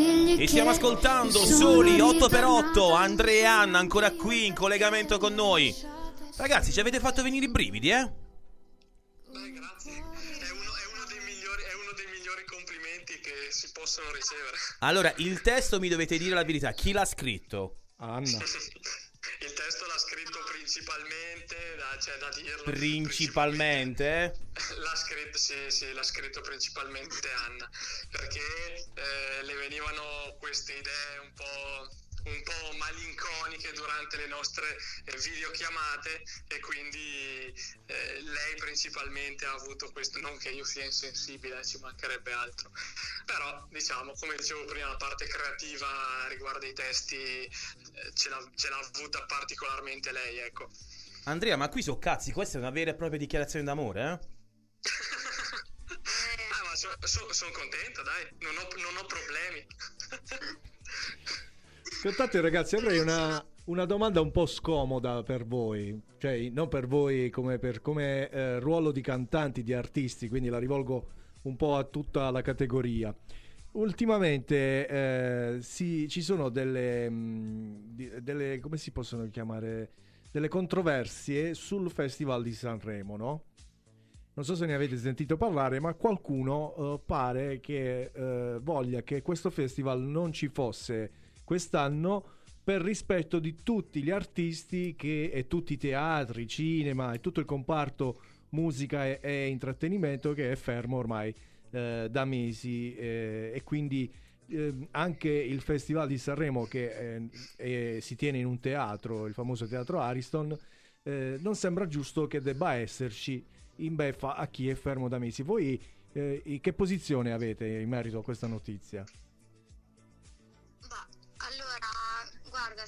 E stiamo ascoltando Soli 8x8. Andrea e Anna ancora qui in collegamento con noi. Ragazzi, ci avete fatto venire i brividi, eh? Beh, grazie. È uno dei migliori complimenti che si possono ricevere. Allora, il testo, mi dovete dire la verità, chi l'ha scritto? Anna. Il testo l'ha scritto principalmente l'ha scritto principalmente Anna, perché le venivano queste idee un po' malinconiche durante le nostre videochiamate, e quindi lei principalmente ha avuto questo, non che io sia insensibile, ci mancherebbe altro, però diciamo, come dicevo prima, la parte creativa riguardo ai testi ce l'ha avuta particolarmente lei, ecco. Andrea, ma qui so cazzi, questa è una vera e propria dichiarazione d'amore, eh? Ah, ma sono contenta, dai, non ho problemi. Aspettate ragazzi, avrei una domanda un po' scomoda per voi, cioè non per voi come ruolo di cantanti, di artisti, quindi la rivolgo un po' a tutta la categoria. Ultimamente ci sono delle come si possono chiamare, delle controversie sul Festival di Sanremo, no? Non so se ne avete sentito parlare, ma qualcuno pare che voglia che questo festival non ci fosse quest'anno per rispetto di tutti gli artisti e tutti i teatri, cinema e tutto il comparto musica e intrattenimento che è fermo ormai da mesi, e quindi anche il Festival di Sanremo che si tiene in un teatro, il famoso Teatro Ariston, non sembra giusto che debba esserci in beffa a chi è fermo da mesi. Voi che posizione avete in merito a questa notizia? Guarda,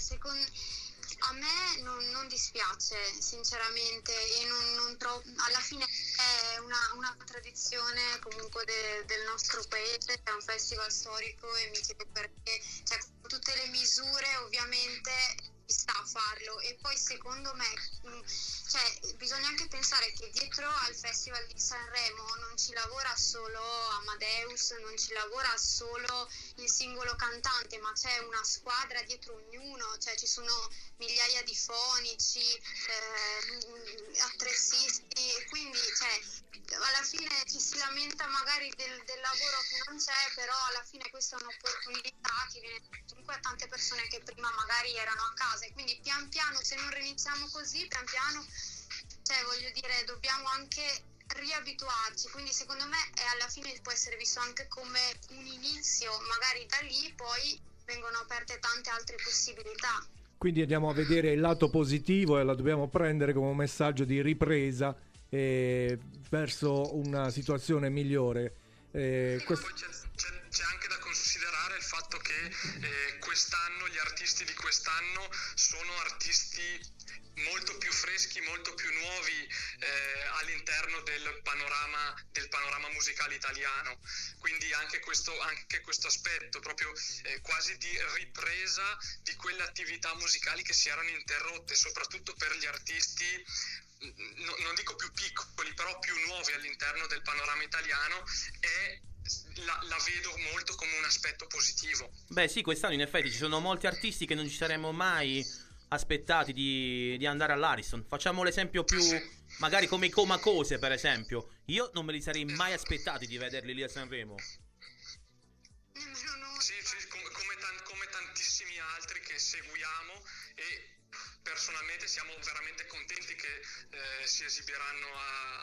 a me non dispiace sinceramente, e non trovo, alla fine è una tradizione comunque del nostro paese, è un festival storico, e mi chiedo perché, cioè, con tutte le misure ovviamente ci sta a farlo. E poi secondo me, cioè, bisogna anche pensare che dietro al Festival di Sanremo non ci lavora solo Amadeus, non ci lavora solo il singolo cantante, ma c'è una squadra dietro ognuno, cioè ci sono migliaia di fonici, attrezzisti, e quindi cioè, alla fine ci si lamenta magari del lavoro che non c'è, però alla fine questa è un'opportunità che viene comunque a tante persone che prima magari erano a casa, e quindi pian piano, se non riniziamo così, pian piano, cioè voglio dire, dobbiamo anche riabituarci, quindi secondo me alla fine può essere visto anche come un inizio, magari da lì poi vengono aperte tante altre possibilità. Quindi andiamo a vedere il lato positivo e la dobbiamo prendere come un messaggio di ripresa verso una situazione migliore. C'è anche da considerare il fatto che quest'anno gli artisti di quest'anno sono artisti molto più freschi, molto più nuovi all'interno del panorama musicale italiano, quindi anche questo aspetto proprio quasi di ripresa di quelle attività musicali che si erano interrotte, soprattutto per gli artisti, non dico più piccoli, però più nuovi all'interno del panorama italiano, e la vedo molto come un aspetto positivo. Beh sì, quest'anno in effetti ci sono molti artisti che non ci saremmo mai aspettati di andare all'Ariston. Facciamo l'esempio più, magari come i Comacose per esempio, io non me li sarei mai aspettati di vederli lì a Sanremo. Sì, come tantissimi altri che seguiamo, e personalmente siamo veramente contenti che si esibiranno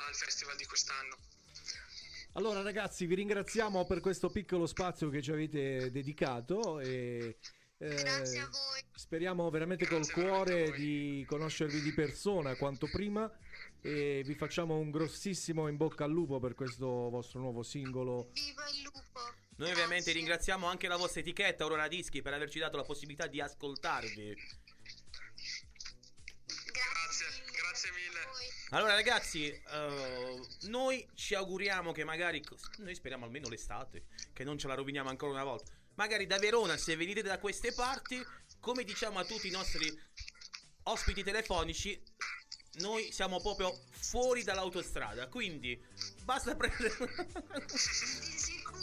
al festival di quest'anno. Allora ragazzi, vi ringraziamo per questo piccolo spazio che ci avete dedicato, e grazie a voi. Speriamo veramente col cuore di conoscervi di persona quanto prima, e vi facciamo un grossissimo in bocca al lupo per questo vostro nuovo singolo. Viva il lupo. Noi ovviamente ringraziamo anche la vostra etichetta Aurora Dischi per averci dato la possibilità di ascoltarvi. Grazie mille. Allora ragazzi, noi ci auguriamo che magari, noi speriamo almeno l'estate, che non ce la roviniamo ancora una volta. Magari da Verona, se venite da queste parti, come diciamo a tutti i nostri ospiti telefonici, noi siamo proprio fuori dall'autostrada, quindi basta prendere... Di sicuro,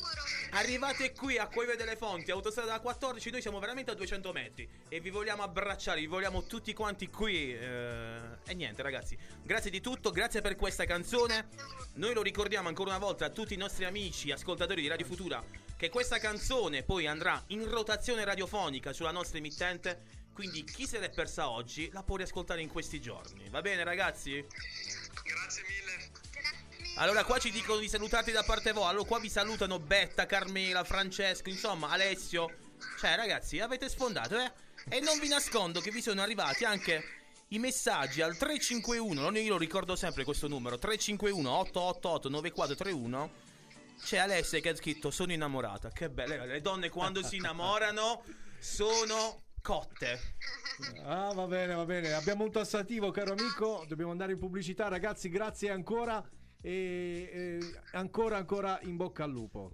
Arrivate qui a Coive delle Fonti, autostrada 14, noi siamo veramente a 200 metri e vi vogliamo abbracciare, vi vogliamo tutti quanti qui. E niente ragazzi, grazie di tutto, grazie per questa canzone. Noi lo ricordiamo ancora una volta a tutti i nostri amici ascoltatori di Radio Futura che questa canzone poi andrà in rotazione radiofonica sulla nostra emittente, quindi chi se l'è persa oggi la può riascoltare in questi giorni. Va bene ragazzi? Grazie mille. Allora qua ci dicono di salutarti da parte vostra. Allora qua vi salutano Betta, Carmela, Francesco, insomma Alessio. Cioè ragazzi avete sfondato, eh? E non vi nascondo che vi sono arrivati anche i messaggi al 351. Non io lo ricordo sempre questo numero, 351 888 9431. C'è Alessia che ha scritto sono innamorata. Che bella, le donne quando si innamorano sono cotte. Ah va bene, va bene. Abbiamo un tassativo caro amico, dobbiamo andare in pubblicità ragazzi, grazie ancora. E ancora in bocca al lupo.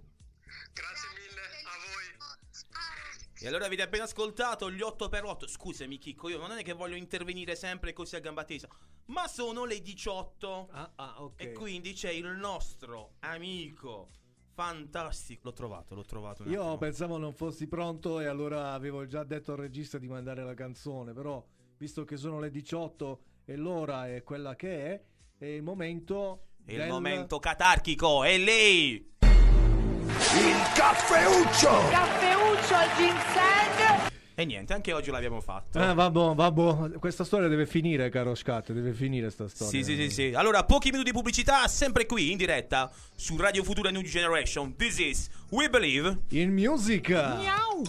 Grazie mille a voi. E allora avete appena ascoltato gli 8x8. Scusami Chicco, io non è che voglio intervenire sempre così a gamba tesa, ma sono le 18. Okay. E quindi c'è il nostro amico fantastico. L'ho trovato. Io pensavo non fossi pronto e allora avevo già detto al regista di mandare la canzone, però visto che sono le 18 e l'ora è quella che è il momento. Il momento catarchico è lei. Il caffeuccio. Caffeuccio al ginseng. E niente, anche oggi l'abbiamo fatto. Vabbò, questa storia deve finire, caro Scat, deve finire sta storia. Sì. Allora, pochi minuti di pubblicità, sempre qui in diretta su Radio Futura New Generation. This is We Believe in Music. Miau.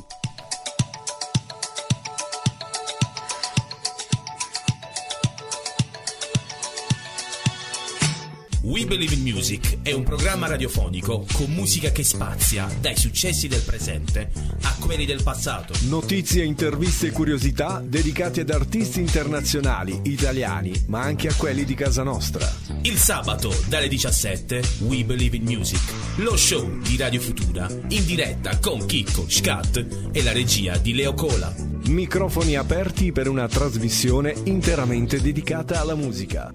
We Believe in Music è un programma radiofonico con musica che spazia dai successi del presente a quelli del passato. Notizie, interviste e curiosità dedicate ad artisti internazionali, italiani, ma anche a quelli di casa nostra. Il sabato dalle 17 We Believe in Music, lo show di Radio Futura in diretta con Chicco, Scat e la regia di Leo Cola. Microfoni aperti per una trasmissione interamente dedicata alla musica.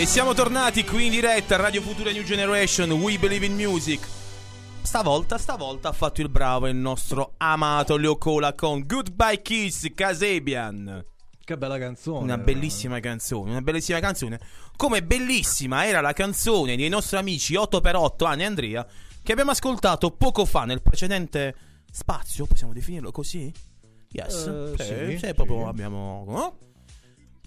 E siamo tornati qui in diretta a Radio Futura New Generation, We Believe in Music. Stavolta ha fatto il bravo il nostro amato Leo Cola con Goodbye Kiss, Kasebian. Che bella canzone. Una bellissima canzone. Come bellissima era la canzone dei nostri amici 8x8, Anna e Andrea, che abbiamo ascoltato poco fa nel precedente spazio. Possiamo definirlo così? Yes, sì. Proprio abbiamo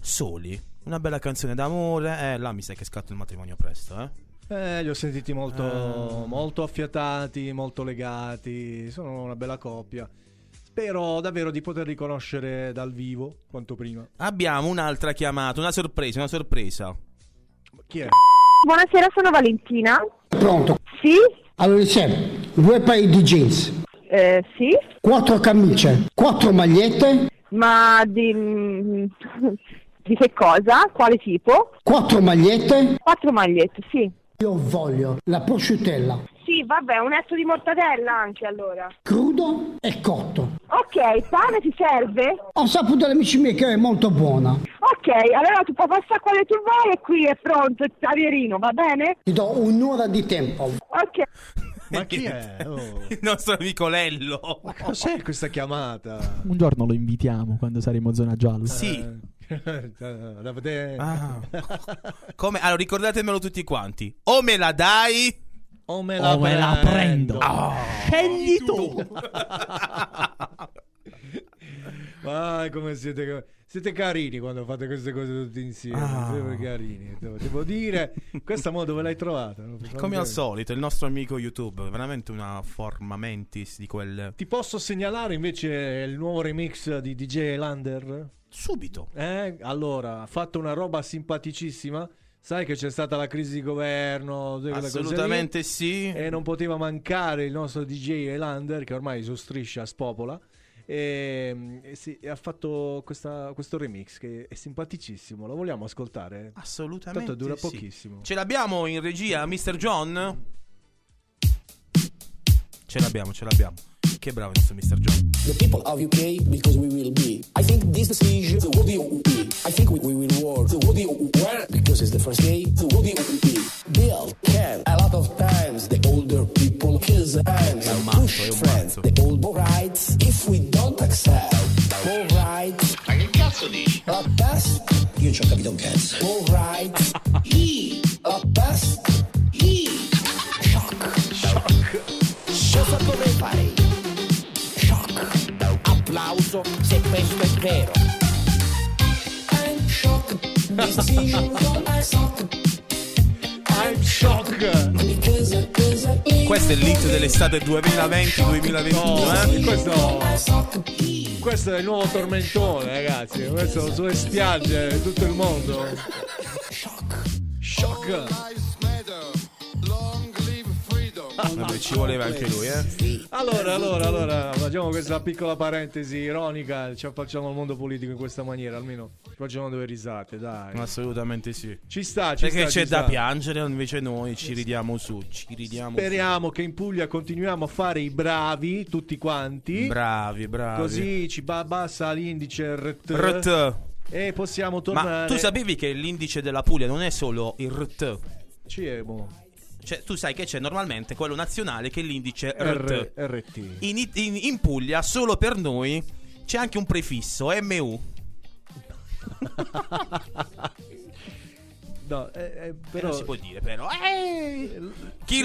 Soli. Una bella canzone d'amore. Là mi sa che scatta il matrimonio presto, li ho sentiti molto affiatati, molto legati. Sono una bella coppia. Spero davvero di poterli conoscere dal vivo quanto prima. Abbiamo un'altra chiamata, una sorpresa. Chi è? Buonasera, sono Valentina. Pronto? Sì? Allora insieme, 2 paio di jeans. Sì? 4 camicie, 4 magliette. Ma di che cosa? Quale tipo? 4 magliette? 4 magliette, sì. Io voglio la prosciutella. Sì, vabbè, un etto di mortadella anche allora. Crudo e cotto. Ok, pane ti serve? Ho saputo dagli amici miei che è molto buona. Ok, allora tu puoi passare quale tu vuoi e qui è pronto il tavierino, va bene? Ti do un'ora di tempo. Ok. Ma chi è? Il nostro amicolello. Ma cos'è questa chiamata? Un giorno lo invitiamo quando saremo zona gialla. Sì. Come? Allora ricordatemelo tutti quanti. O me la dai o me la prendo. Scegli tu. Ma come siete carini quando fate queste cose tutti insieme. Siete carini, devo dire. Questa mo dove l'hai trovata? Come al solito il nostro amico YouTube, veramente una forma mentis di quel. Ti posso segnalare invece il nuovo remix di DJ Lander? Subito. Allora, ha fatto una roba simpaticissima. Sai che c'è stata la crisi di governo, assolutamente lì, sì. E non poteva mancare il nostro DJ Elander, che ormai su Striscia spopola. E ha fatto questo remix che è simpaticissimo. Lo vogliamo ascoltare? Assolutamente. Tanto dura pochissimo. Ce l'abbiamo in regia, Mr. John? Ce l'abbiamo. Che bravo questo Mr. John. The people of UK because we will be. I think this decision the world be. I think we will work the world where because it's the first day the world be. Bill can a lot of times the older people kiss hands and push friends. The old rights if we don't accept all rights. Ma che cazzo dici? La best. Io ci ho capito un cazzo. All rights. He. La best. He. Shock. Cosa vorrei fare? Applauso se questo è vero. I'm shocked. This decision don't I suck. I'm shocked. Questo è il hit dell'estate 2020-2021, Questo è il nuovo tormentone, ragazzi. Questo sulle spiagge tutto il mondo. Shock. Vabbè, ci voleva anche lui, Allora, facciamo questa piccola parentesi ironica. Ci facciamo il mondo politico in questa maniera. Almeno facciamo 2 risate, dai. Assolutamente sì. Ci sta. Da piangere, invece noi ci ridiamo su. Speriamo che in Puglia continuiamo a fare i bravi, tutti quanti. Bravi. Così ci abbassa l'indice RT. E possiamo tornare. Ma tu sapevi che l'indice della Puglia non è solo il RT? Cioè, tu sai che c'è normalmente quello nazionale che è l'indice RT. In Puglia, solo per noi, c'è anche un prefisso, MU. No, però non si può dire, però. Chi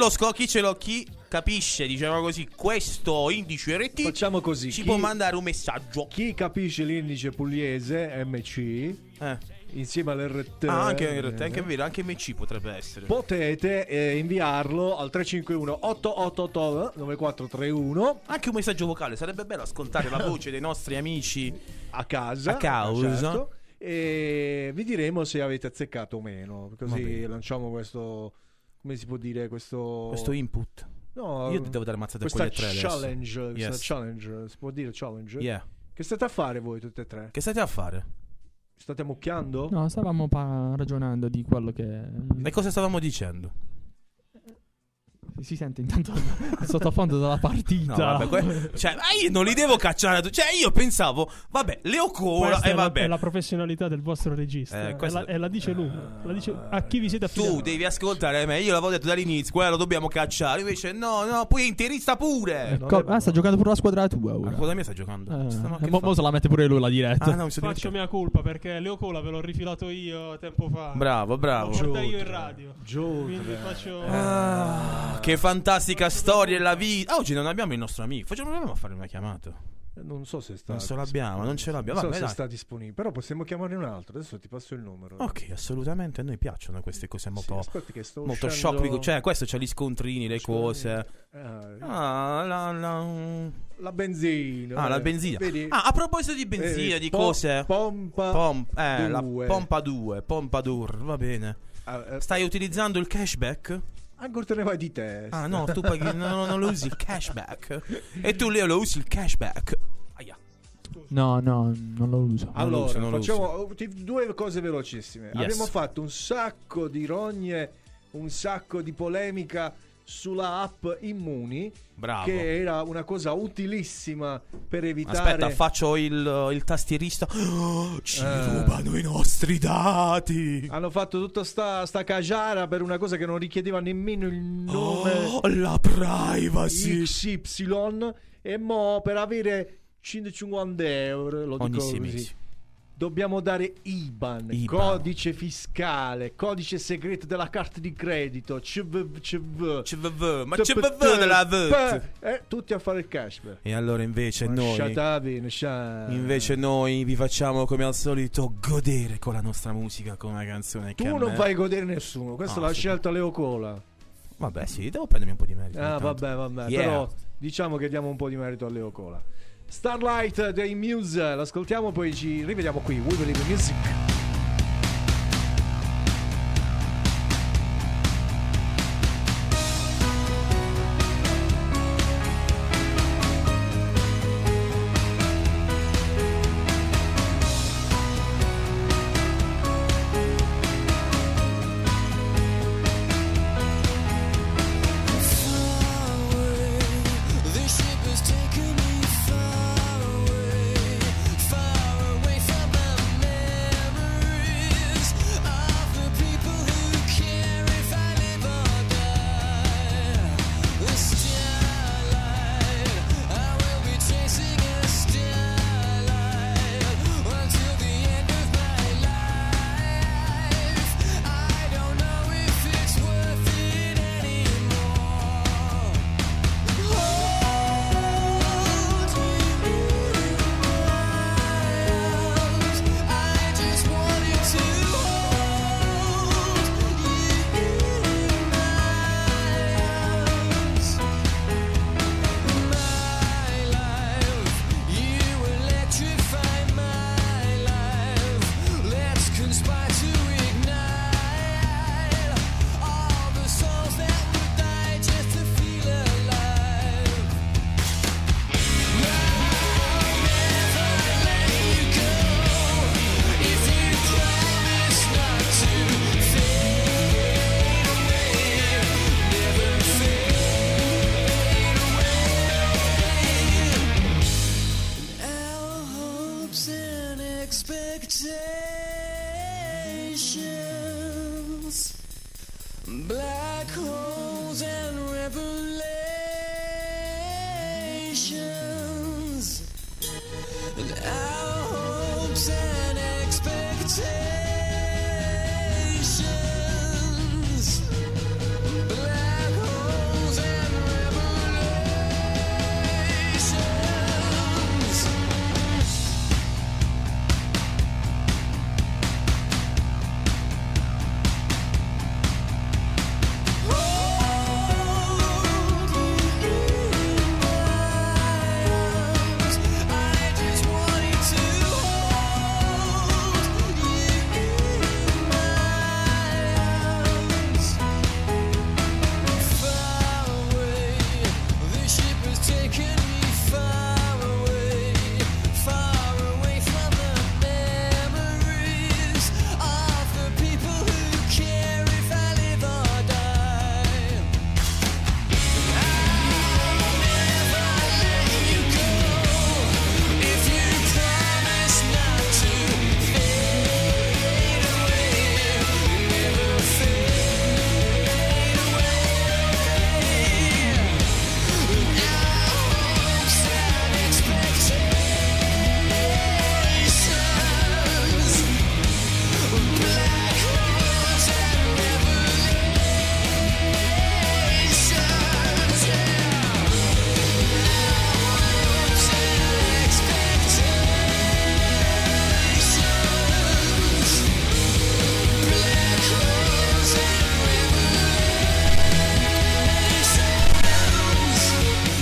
capisce, diciamo così, questo indice RT, facciamo così, ci può mandare un messaggio. Chi capisce l'indice pugliese, MC, insieme all'RT, anche MC potrebbe essere. Potete inviarlo al 351 888 9431. Anche un messaggio vocale, sarebbe bello ascoltare la voce dei nostri amici a casa. Certo. E vi diremo se avete azzeccato o meno, così lanciamo questo, come si può dire, questo input. No, io devo dare mazzate a quelle 3 adesso. Questa challenge, si può dire challenge? Yeah. Che state a fare voi tutte e 3? Che state a fare? State mucchiando? No, stavamo ragionando di quello che... E cosa stavamo dicendo? Si sente intanto il sottofondo della partita. No, vabbè, cioè, ma io non li devo cacciare. Cioè, io pensavo, vabbè, Leo Cora e vabbè. È la professionalità del vostro regista. E la dice lui. La dice a chi vi siete affidati. Tu devi ascoltare me. Io l'avevo detto dall'inizio, quello lo dobbiamo cacciare. Invece, no, poi è interista pure. Sta giocando pure la squadra tua. La squadra mia sta giocando. Mo se la mette pure lui la diretta. Ah, no, faccio mia colpa perché Leo Cola ve l'ho rifilato io tempo fa. Bravo. Lo porto io in radio. Quindi faccio. Che fantastica storia la vita. Oggi non abbiamo il nostro amico. Facciamo a fare una chiamata. Non so se sta. Non ce l'abbiamo. Non so se sta disponibile. Però possiamo chiamare un altro. Adesso ti passo il numero. Ok, assolutamente. A noi piacciono queste cose. Molto shopping. Cioè, questo c'ha gli scontrini, le cose. La benzina. La benzina. Vedi? A proposito di benzina, di cose. Pompa 2. La pompa 2. Pompadour. Va bene. Stai utilizzando il cashback? Ancora te ne vai di te. Ah no, tu paghi. No, non lo usi il cashback. E tu Leo lo usi il cashback. Aia. No, non lo uso. Allora, facciamo due cose velocissime. Yes. Abbiamo fatto un sacco di rogne, un sacco di polemica sulla app Immuni. Bravo. Che era una cosa utilissima per evitare. Aspetta, faccio il tastierista. Oh, ci rubano i nostri dati. Hanno fatto tutta sta cagiara per una cosa che non richiedeva nemmeno il nome. Oh, la privacy XY. E mo per avere 150 euro lo dico così. Dobbiamo dare IBAN, codice fiscale, codice segreto della carta di credito, CVV, ma CVV della V. Tutti a fare il cashback. E allora invece noi vi facciamo come al solito godere con la nostra musica, con una canzone che tu non fai godere nessuno, questa l'ha scelta Leo Cola. Vabbè sì, devo prendermi un po' di merito. Ah vabbè, yeah. Però diciamo che diamo un po' di merito a Leo Cola. Starlight dei Muse, l'ascoltiamo poi ci rivediamo qui. We Believe in Music.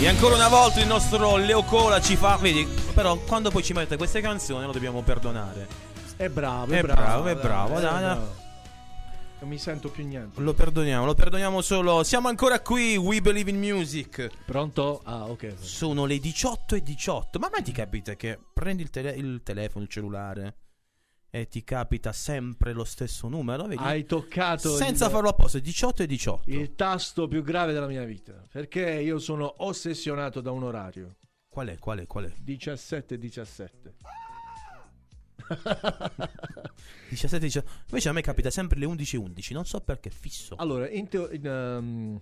E ancora una volta il nostro Leo Cola ci fa, vedi, però quando poi ci mette queste canzoni lo dobbiamo perdonare. È bravo. Non mi sento più niente. Lo perdoniamo solo. Siamo ancora qui, We Believe in Music. Pronto? Ah, ok. Sono le 18:18. Ma mai ti capita che prendi il telefono, il cellulare, e ti capita sempre lo stesso numero? Vedi? Hai toccato senza farlo apposta, 18:18. Il tasto più grave della mia vita, perché io sono ossessionato da un orario. Qual è? 17:17. 17. Invece a me capita sempre le 11:11, non so perché, fisso. Allora, mi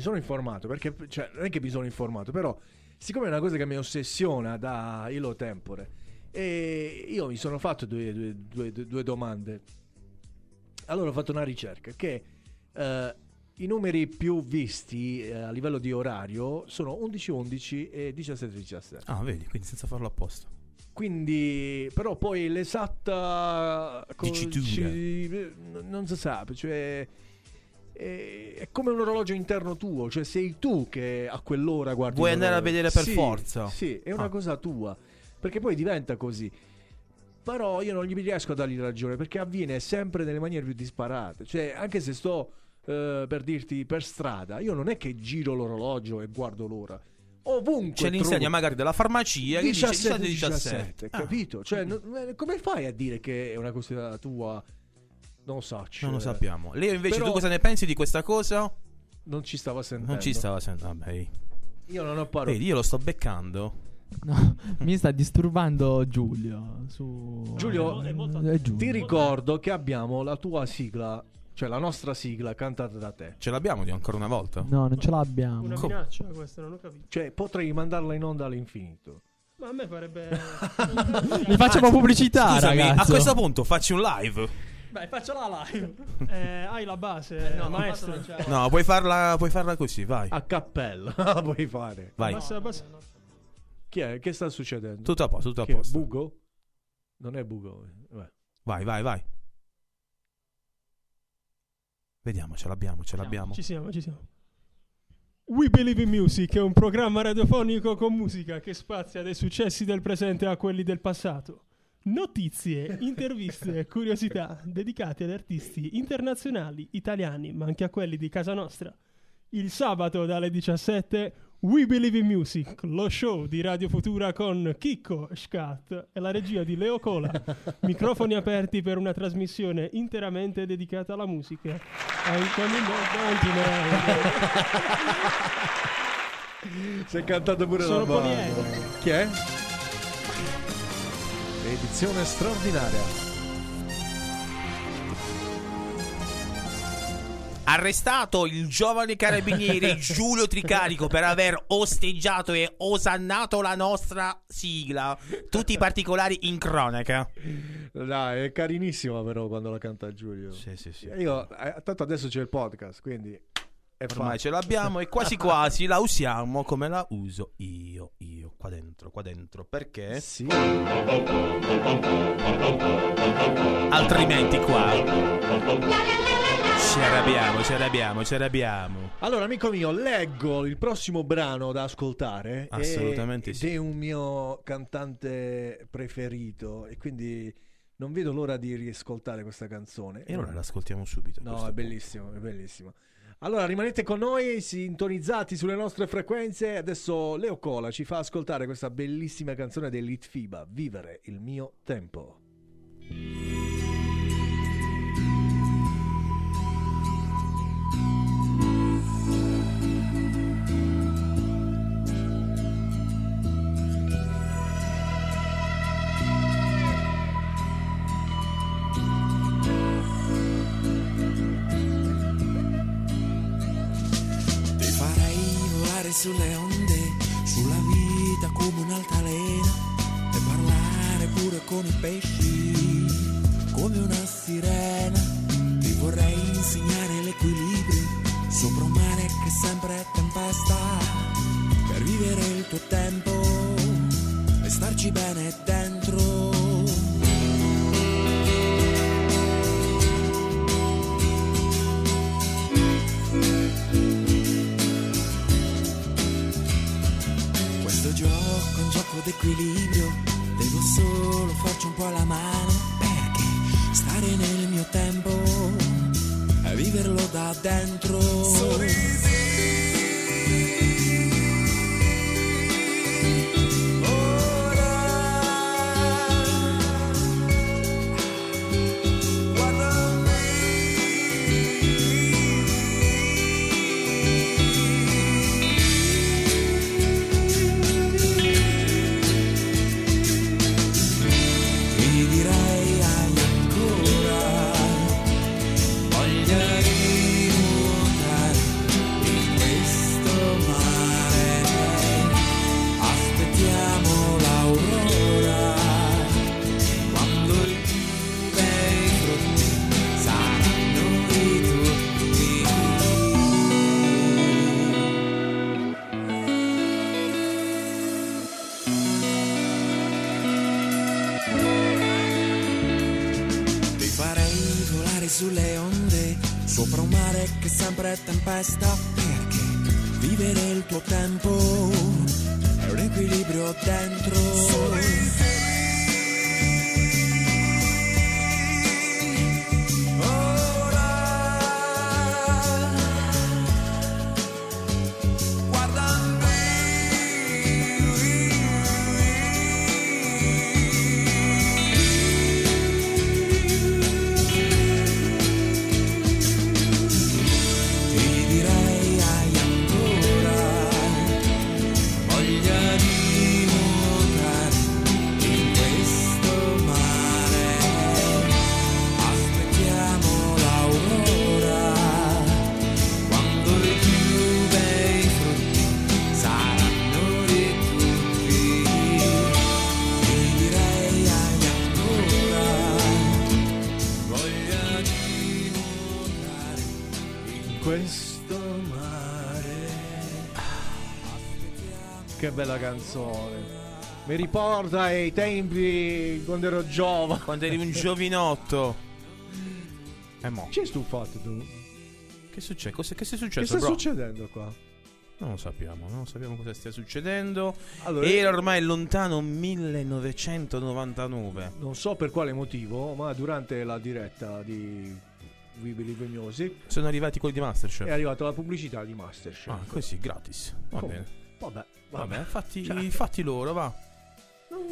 sono informato, perché cioè non è che mi sono informato, però siccome è una cosa che mi ossessiona da illo tempore, e io mi sono fatto due domande. Allora ho fatto una ricerca che i numeri più visti a livello di orario sono 11:11 e 17:17. Ah, vedi, quindi senza farlo apposta. Quindi, però poi l'esatta non si sa, cioè è come un orologio interno tuo, cioè sei tu che a quell'ora guardi. Vuoi andare a vedere per forza. Sì, è una cosa tua, perché poi diventa così. Però io non gli riesco a dargli ragione, perché avviene sempre nelle maniere più disparate. Cioè, anche se sto per dirti per strada, io non è che giro l'orologio e guardo l'ora. Ovunque c'è l'insegna magari della farmacia 17, capito? Cioè, come fai a dire che è una cosa tua? Non lo so, non lo sappiamo. Leo, invece, però, tu cosa ne pensi di questa cosa? Non ci stava sentendo. Vabbè. Io non ho parole. Io lo sto beccando. No, mi sta disturbando Giulio. Giulio, ti ricordo che abbiamo la tua sigla. Cioè la nostra sigla cantata da te. Ce l'abbiamo ancora una volta? No, non ce l'abbiamo. Una minaccia questa, non ho capito. Cioè potrei mandarla in onda all'infinito. Ma a me farebbe... Ne facciamo pubblicità, scusami, ragazzo. A questo punto facci un live. Beh, faccio la live. Hai la base, no, maestro. No, puoi farla così, vai. A cappella, la puoi fare. Vai. Basta. Chi è? Che sta succedendo? Tutto a posto. Bugo? Non è bugo. Beh. Vai. Vediamo, ce l'abbiamo. Ci siamo. We Believe in Music è un programma radiofonico con musica che spazia dai successi del presente a quelli del passato. Notizie, interviste e curiosità dedicate ad artisti internazionali, italiani, ma anche a quelli di casa nostra. Il sabato dalle 17, We Believe in Music, lo show di Radio Futura con Chicco Scat e la regia di Leo Cola. Microfoni aperti per una trasmissione interamente dedicata alla musica. Si è cantato pure la banda. Chi è? Edizione straordinaria. Arrestato il giovane carabiniere Giulio Tricarico per aver osteggiato e osannato la nostra sigla. Tutti i particolari in cronaca. Dai, è carinissima però quando la canta Giulio. Sì. Io, tanto adesso c'è il podcast, quindi ormai ce l'abbiamo e quasi quasi la usiamo come la uso io. Qua dentro, perché? Sì. Altrimenti qua... Ci arrabbiamo. Allora, amico mio, leggo il prossimo brano da ascoltare. Assolutamente sì. È un mio cantante preferito e quindi non vedo l'ora di riascoltare questa canzone. E allora l'ascoltiamo subito. No, è bellissimo. Allora, rimanete con noi, sintonizzati sulle nostre frequenze. Adesso Leo Cola ci fa ascoltare questa bellissima canzone dei Litfiba, Vivere il mio tempo. Sulle onde, sulla vita come un'altalena, e parlare pure con i pesci come una sirena. Ti vorrei insegnare l'equilibrio sopra un mare che sempre è tempesta, per vivere il tuo tempo e starci bene dentro. là dentro. Sorrisi. Ora guarda me. Ti direi hai ancora voglia sulle onde, sopra un mare che sempre è tempesta, perché vivere il tuo tempo è un equilibrio dentro. Sorrisi. Che bella canzone, mi riporta ai tempi quando ero giovane, quando eri un giovinotto. E mo ci hai stufato tu? Che succede? Che sta succedendo? Che sta succedendo qua? Non lo sappiamo, non sappiamo cosa stia succedendo. Allora, era ormai lontano 1999. Non so per quale motivo, ma durante la diretta di We Believe in Music sono arrivati quelli di Masterchef. È arrivata la pubblicità di Masterchef. Ah, così, gratis. Va bene. Vabbè, fatti loro, va.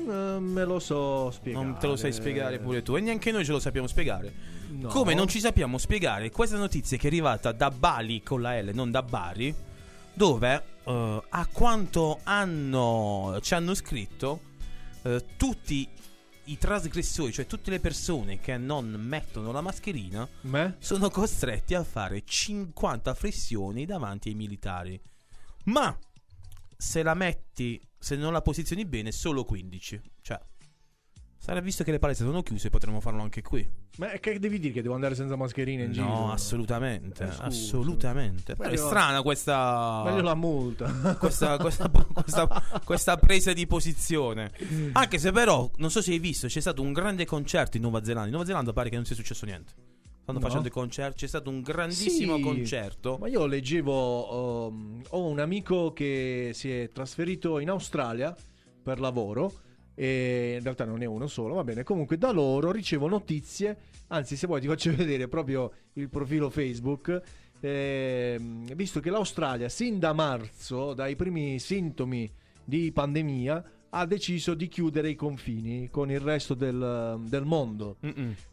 Non me lo so spiegare. Non te lo sai spiegare pure tu. E neanche noi ce lo sappiamo spiegare. No. Come non ci sappiamo spiegare questa notizia che è arrivata da Bali con la L, non da Bari, dove a quanto ci hanno scritto tutti i trasgressori, cioè tutte le persone che non mettono la mascherina, sono costretti a fare 50 flessioni davanti ai militari. Ma se la metti, se non la posizioni bene, solo 15. Cioè, sarà visto che le palestre sono chiuse, potremmo farlo anche qui. Ma che devi dire che devo andare senza mascherine in giro? No, assolutamente. Assolutamente. Però è strana questa. Meglio la multa. Questa presa di posizione. Anche se, però, non so se hai visto, c'è stato un grande concerto in Nuova Zelanda. In Nuova Zelanda pare che non sia successo niente. Stanno facendo i concerti, c'è stato un grandissimo concerto. Ma io leggevo, ho un amico che si è trasferito in Australia per lavoro, e in realtà non è uno solo, va bene. Comunque da loro ricevo notizie, anzi se vuoi ti faccio vedere proprio il profilo Facebook, visto che l'Australia sin da marzo, dai primi sintomi di pandemia, ha deciso di chiudere i confini con il resto del mondo.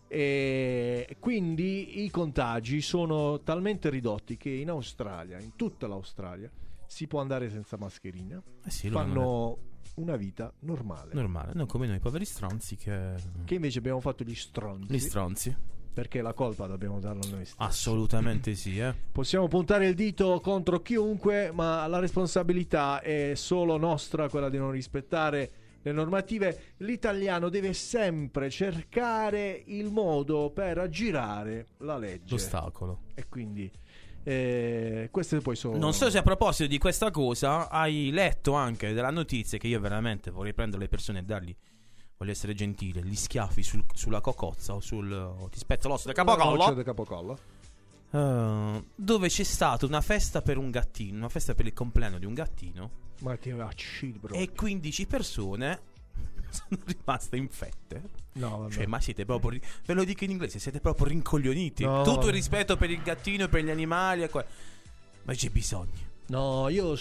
E quindi i contagi sono talmente ridotti che in Australia, in tutta l'Australia, si può andare senza mascherina. Fanno una vita normale, non come noi poveri stronzi che invece abbiamo fatto gli stronzi, perché la colpa dobbiamo darla noi stessi. Assolutamente sì, possiamo puntare il dito contro chiunque, ma la responsabilità è solo nostra, quella di non rispettare le normative. L'italiano deve sempre cercare il modo per aggirare la legge, l'ostacolo. E quindi queste poi sono. Non so se a proposito di questa cosa hai letto anche della notizia, che io veramente vorrei prendere le persone e dargli, voglio essere gentile, gli schiaffi sulla cocozza o ti spezzo l'osso del capocollo. Dove c'è stata una festa per un gattino, una festa per il compleanno di un gattino. Ma ti va a cibro. E 15 persone sono rimaste infette. No, vabbè. Cioè, ma siete proprio ve lo dico in inglese, siete proprio rincoglioniti. No, tutto vabbè. Il rispetto per il gattino e per gli animali e ma c'è bisogno. No, io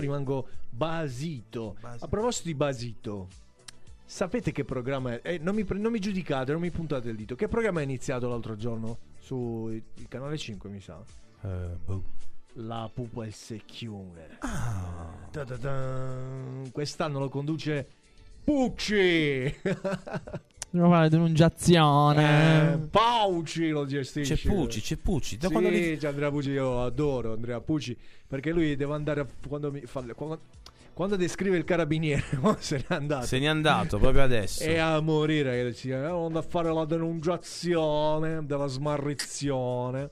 rimango basito. A proposito di basito, sapete che programma è? Non mi giudicate, non mi puntate il dito. Che programma è iniziato l'altro giorno su il canale 5, mi sa? La pupa e il secchione. Quest'anno lo conduce Pucci. Dobbiamo fare denunciazione. Pauci lo gestisce. C'è Pucci. Da sì, quando c'è Andrea Pucci, io adoro Andrea Pucci perché lui deve andare quando descrive il carabiniere. Se n'è andato proprio adesso. E a morire che andando a fare la denunciazione della smarrizione.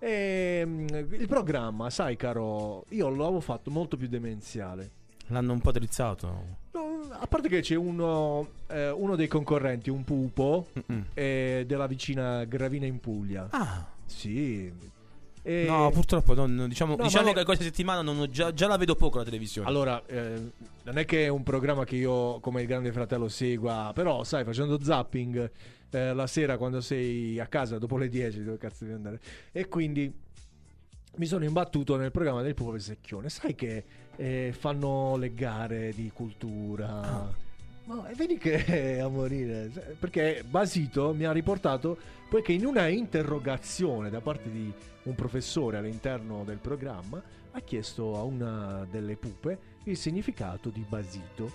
Il programma, sai caro, io lo avevo fatto molto più demenziale. L'hanno un po' drizzato. A parte che c'è uno dei concorrenti, un pupo della vicina Gravina in Puglia. Ah, sì. No, purtroppo diciamo che questa settimana già la vedo poco la televisione. Allora, non è che è un programma che io come il Grande Fratello segua, però sai, facendo zapping la sera quando sei a casa dopo le 10, dove cazzo devi andare? E quindi mi sono imbattuto nel programma del Pupo Secchione. Sai che fanno le gare di cultura. Ma vedi che a morire, perché Basito mi ha riportato poiché in una interrogazione da parte di un professore all'interno del programma ha chiesto a una delle pupe il significato di Basito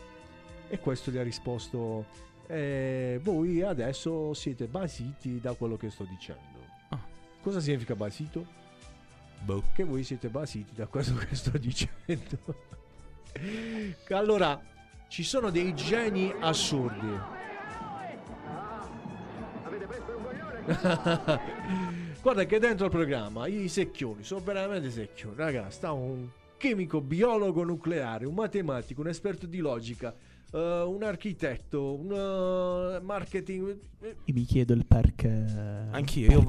e questo gli ha risposto voi adesso siete basiti da quello che sto dicendo. Cosa significa basito? Che voi siete basiti da quello che sto dicendo. Allora ci sono dei geni assurdi. Guarda che dentro il programma i secchioni sono veramente secchioni, raga. Sta un chimico, biologo nucleare, un matematico, un esperto di logica, un architetto, un marketing. Io mi chiedo il perché. Anch'io,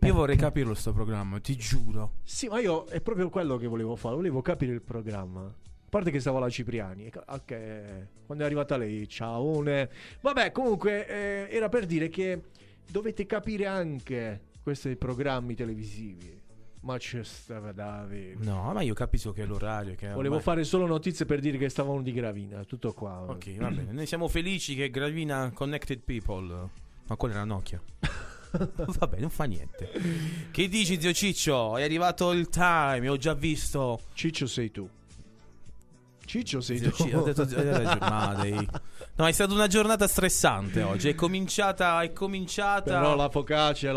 io vorrei capirlo sto programma, ti giuro. Sì, ma io è proprio quello che volevo fare, volevo capire il programma. A parte che stavo la Cipriani, okay. Quando è arrivata lei, ciao. Vabbè, comunque era per dire che dovete capire anche questi programmi televisivi. Ma c'è stava Davide. No, ma io capisco che è l'orario. Che volevo fare solo notizie per dire che stavano di Gravina. Tutto qua. Ok, va bene. Noi siamo felici che Gravina connected people. Ma quella era Nokia. Vabbè, non fa niente. Che dici, zio Ciccio? È arrivato il time. Ho già visto. Ciccio sei tu. Ciccio sei tu. Ho detto no, è stata una giornata stressante oggi. È cominciata. Però la focaccia.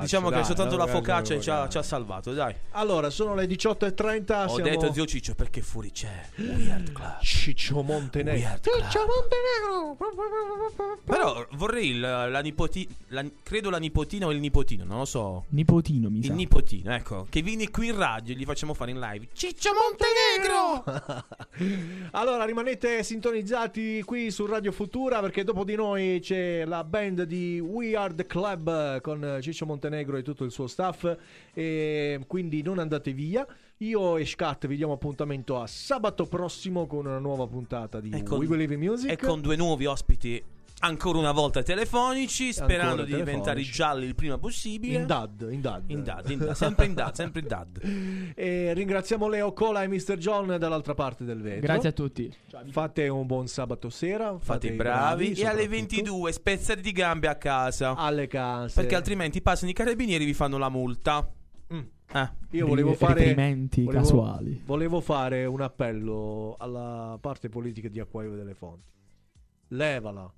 Diciamo dai, che soltanto la focaccia ci ha salvato, dai. Allora, sono le 18:30. Ho detto zio Ciccio perché fuori c'è Weird Club. Ciccio Montenegro. Però vorrei la nipotina, credo la nipotina o il nipotino, non lo so. Nipotino mi sa. Il nipotino, ecco, che vieni qui in radio e gli facciamo fare in live Ciccio Montenegro. Allora rimanete sintonizzati qui su Radio Futura perché dopo di noi c'è la band di Weird Club con Ciccio Montenegro e tutto il suo staff, e quindi non andate via. Io e Scat vi diamo appuntamento a sabato prossimo con una nuova puntata di We Believe in Music e con due nuovi ospiti ancora una volta telefonici, sperando di diventare gialli il prima possibile. Sempre in dad. E ringraziamo Leo Cola e Mr. John dall'altra parte del vetro. Grazie a tutti. Fate un buon sabato sera. Fate i bravi. E alle 22 spezzate di gambe a casa. Alle case. Perché altrimenti passano i carabinieri e vi fanno la multa. Io volevo fare casuali. Volevo fare un appello alla parte politica di Acquaio delle Fonti. Levala.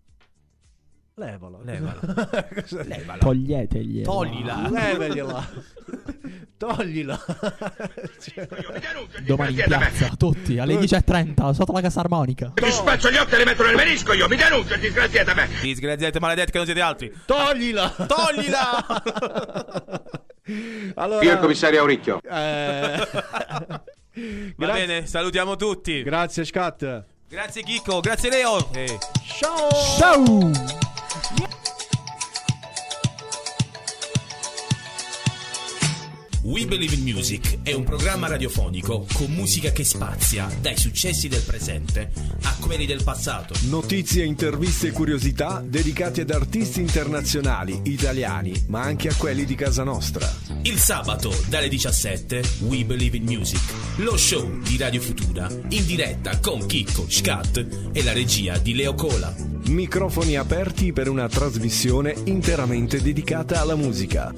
Toglila. Domani in piazza tutti alle 10:30 sotto la Casa Armonica. Mi spaccio gli occhi e li metto nel menisco io. Mi denuncio, disgraziate me. Disgraziate maledetti che non siete altri. Toglila. Allora, io il commissario Auricchio. Va bene, salutiamo tutti. Grazie Scat. Grazie Chicco, grazie Leo. Ciao. We Believe in Music è un programma radiofonico con musica che spazia dai successi del presente a quelli del passato. Notizie, interviste e curiosità dedicate ad artisti internazionali, italiani, ma anche a quelli di casa nostra. Il sabato dalle 17 We Believe in Music, lo show di Radio Futura in diretta con Chicco, Scat e la regia di Leo Cola. Microfoni aperti per una trasmissione interamente dedicata alla musica.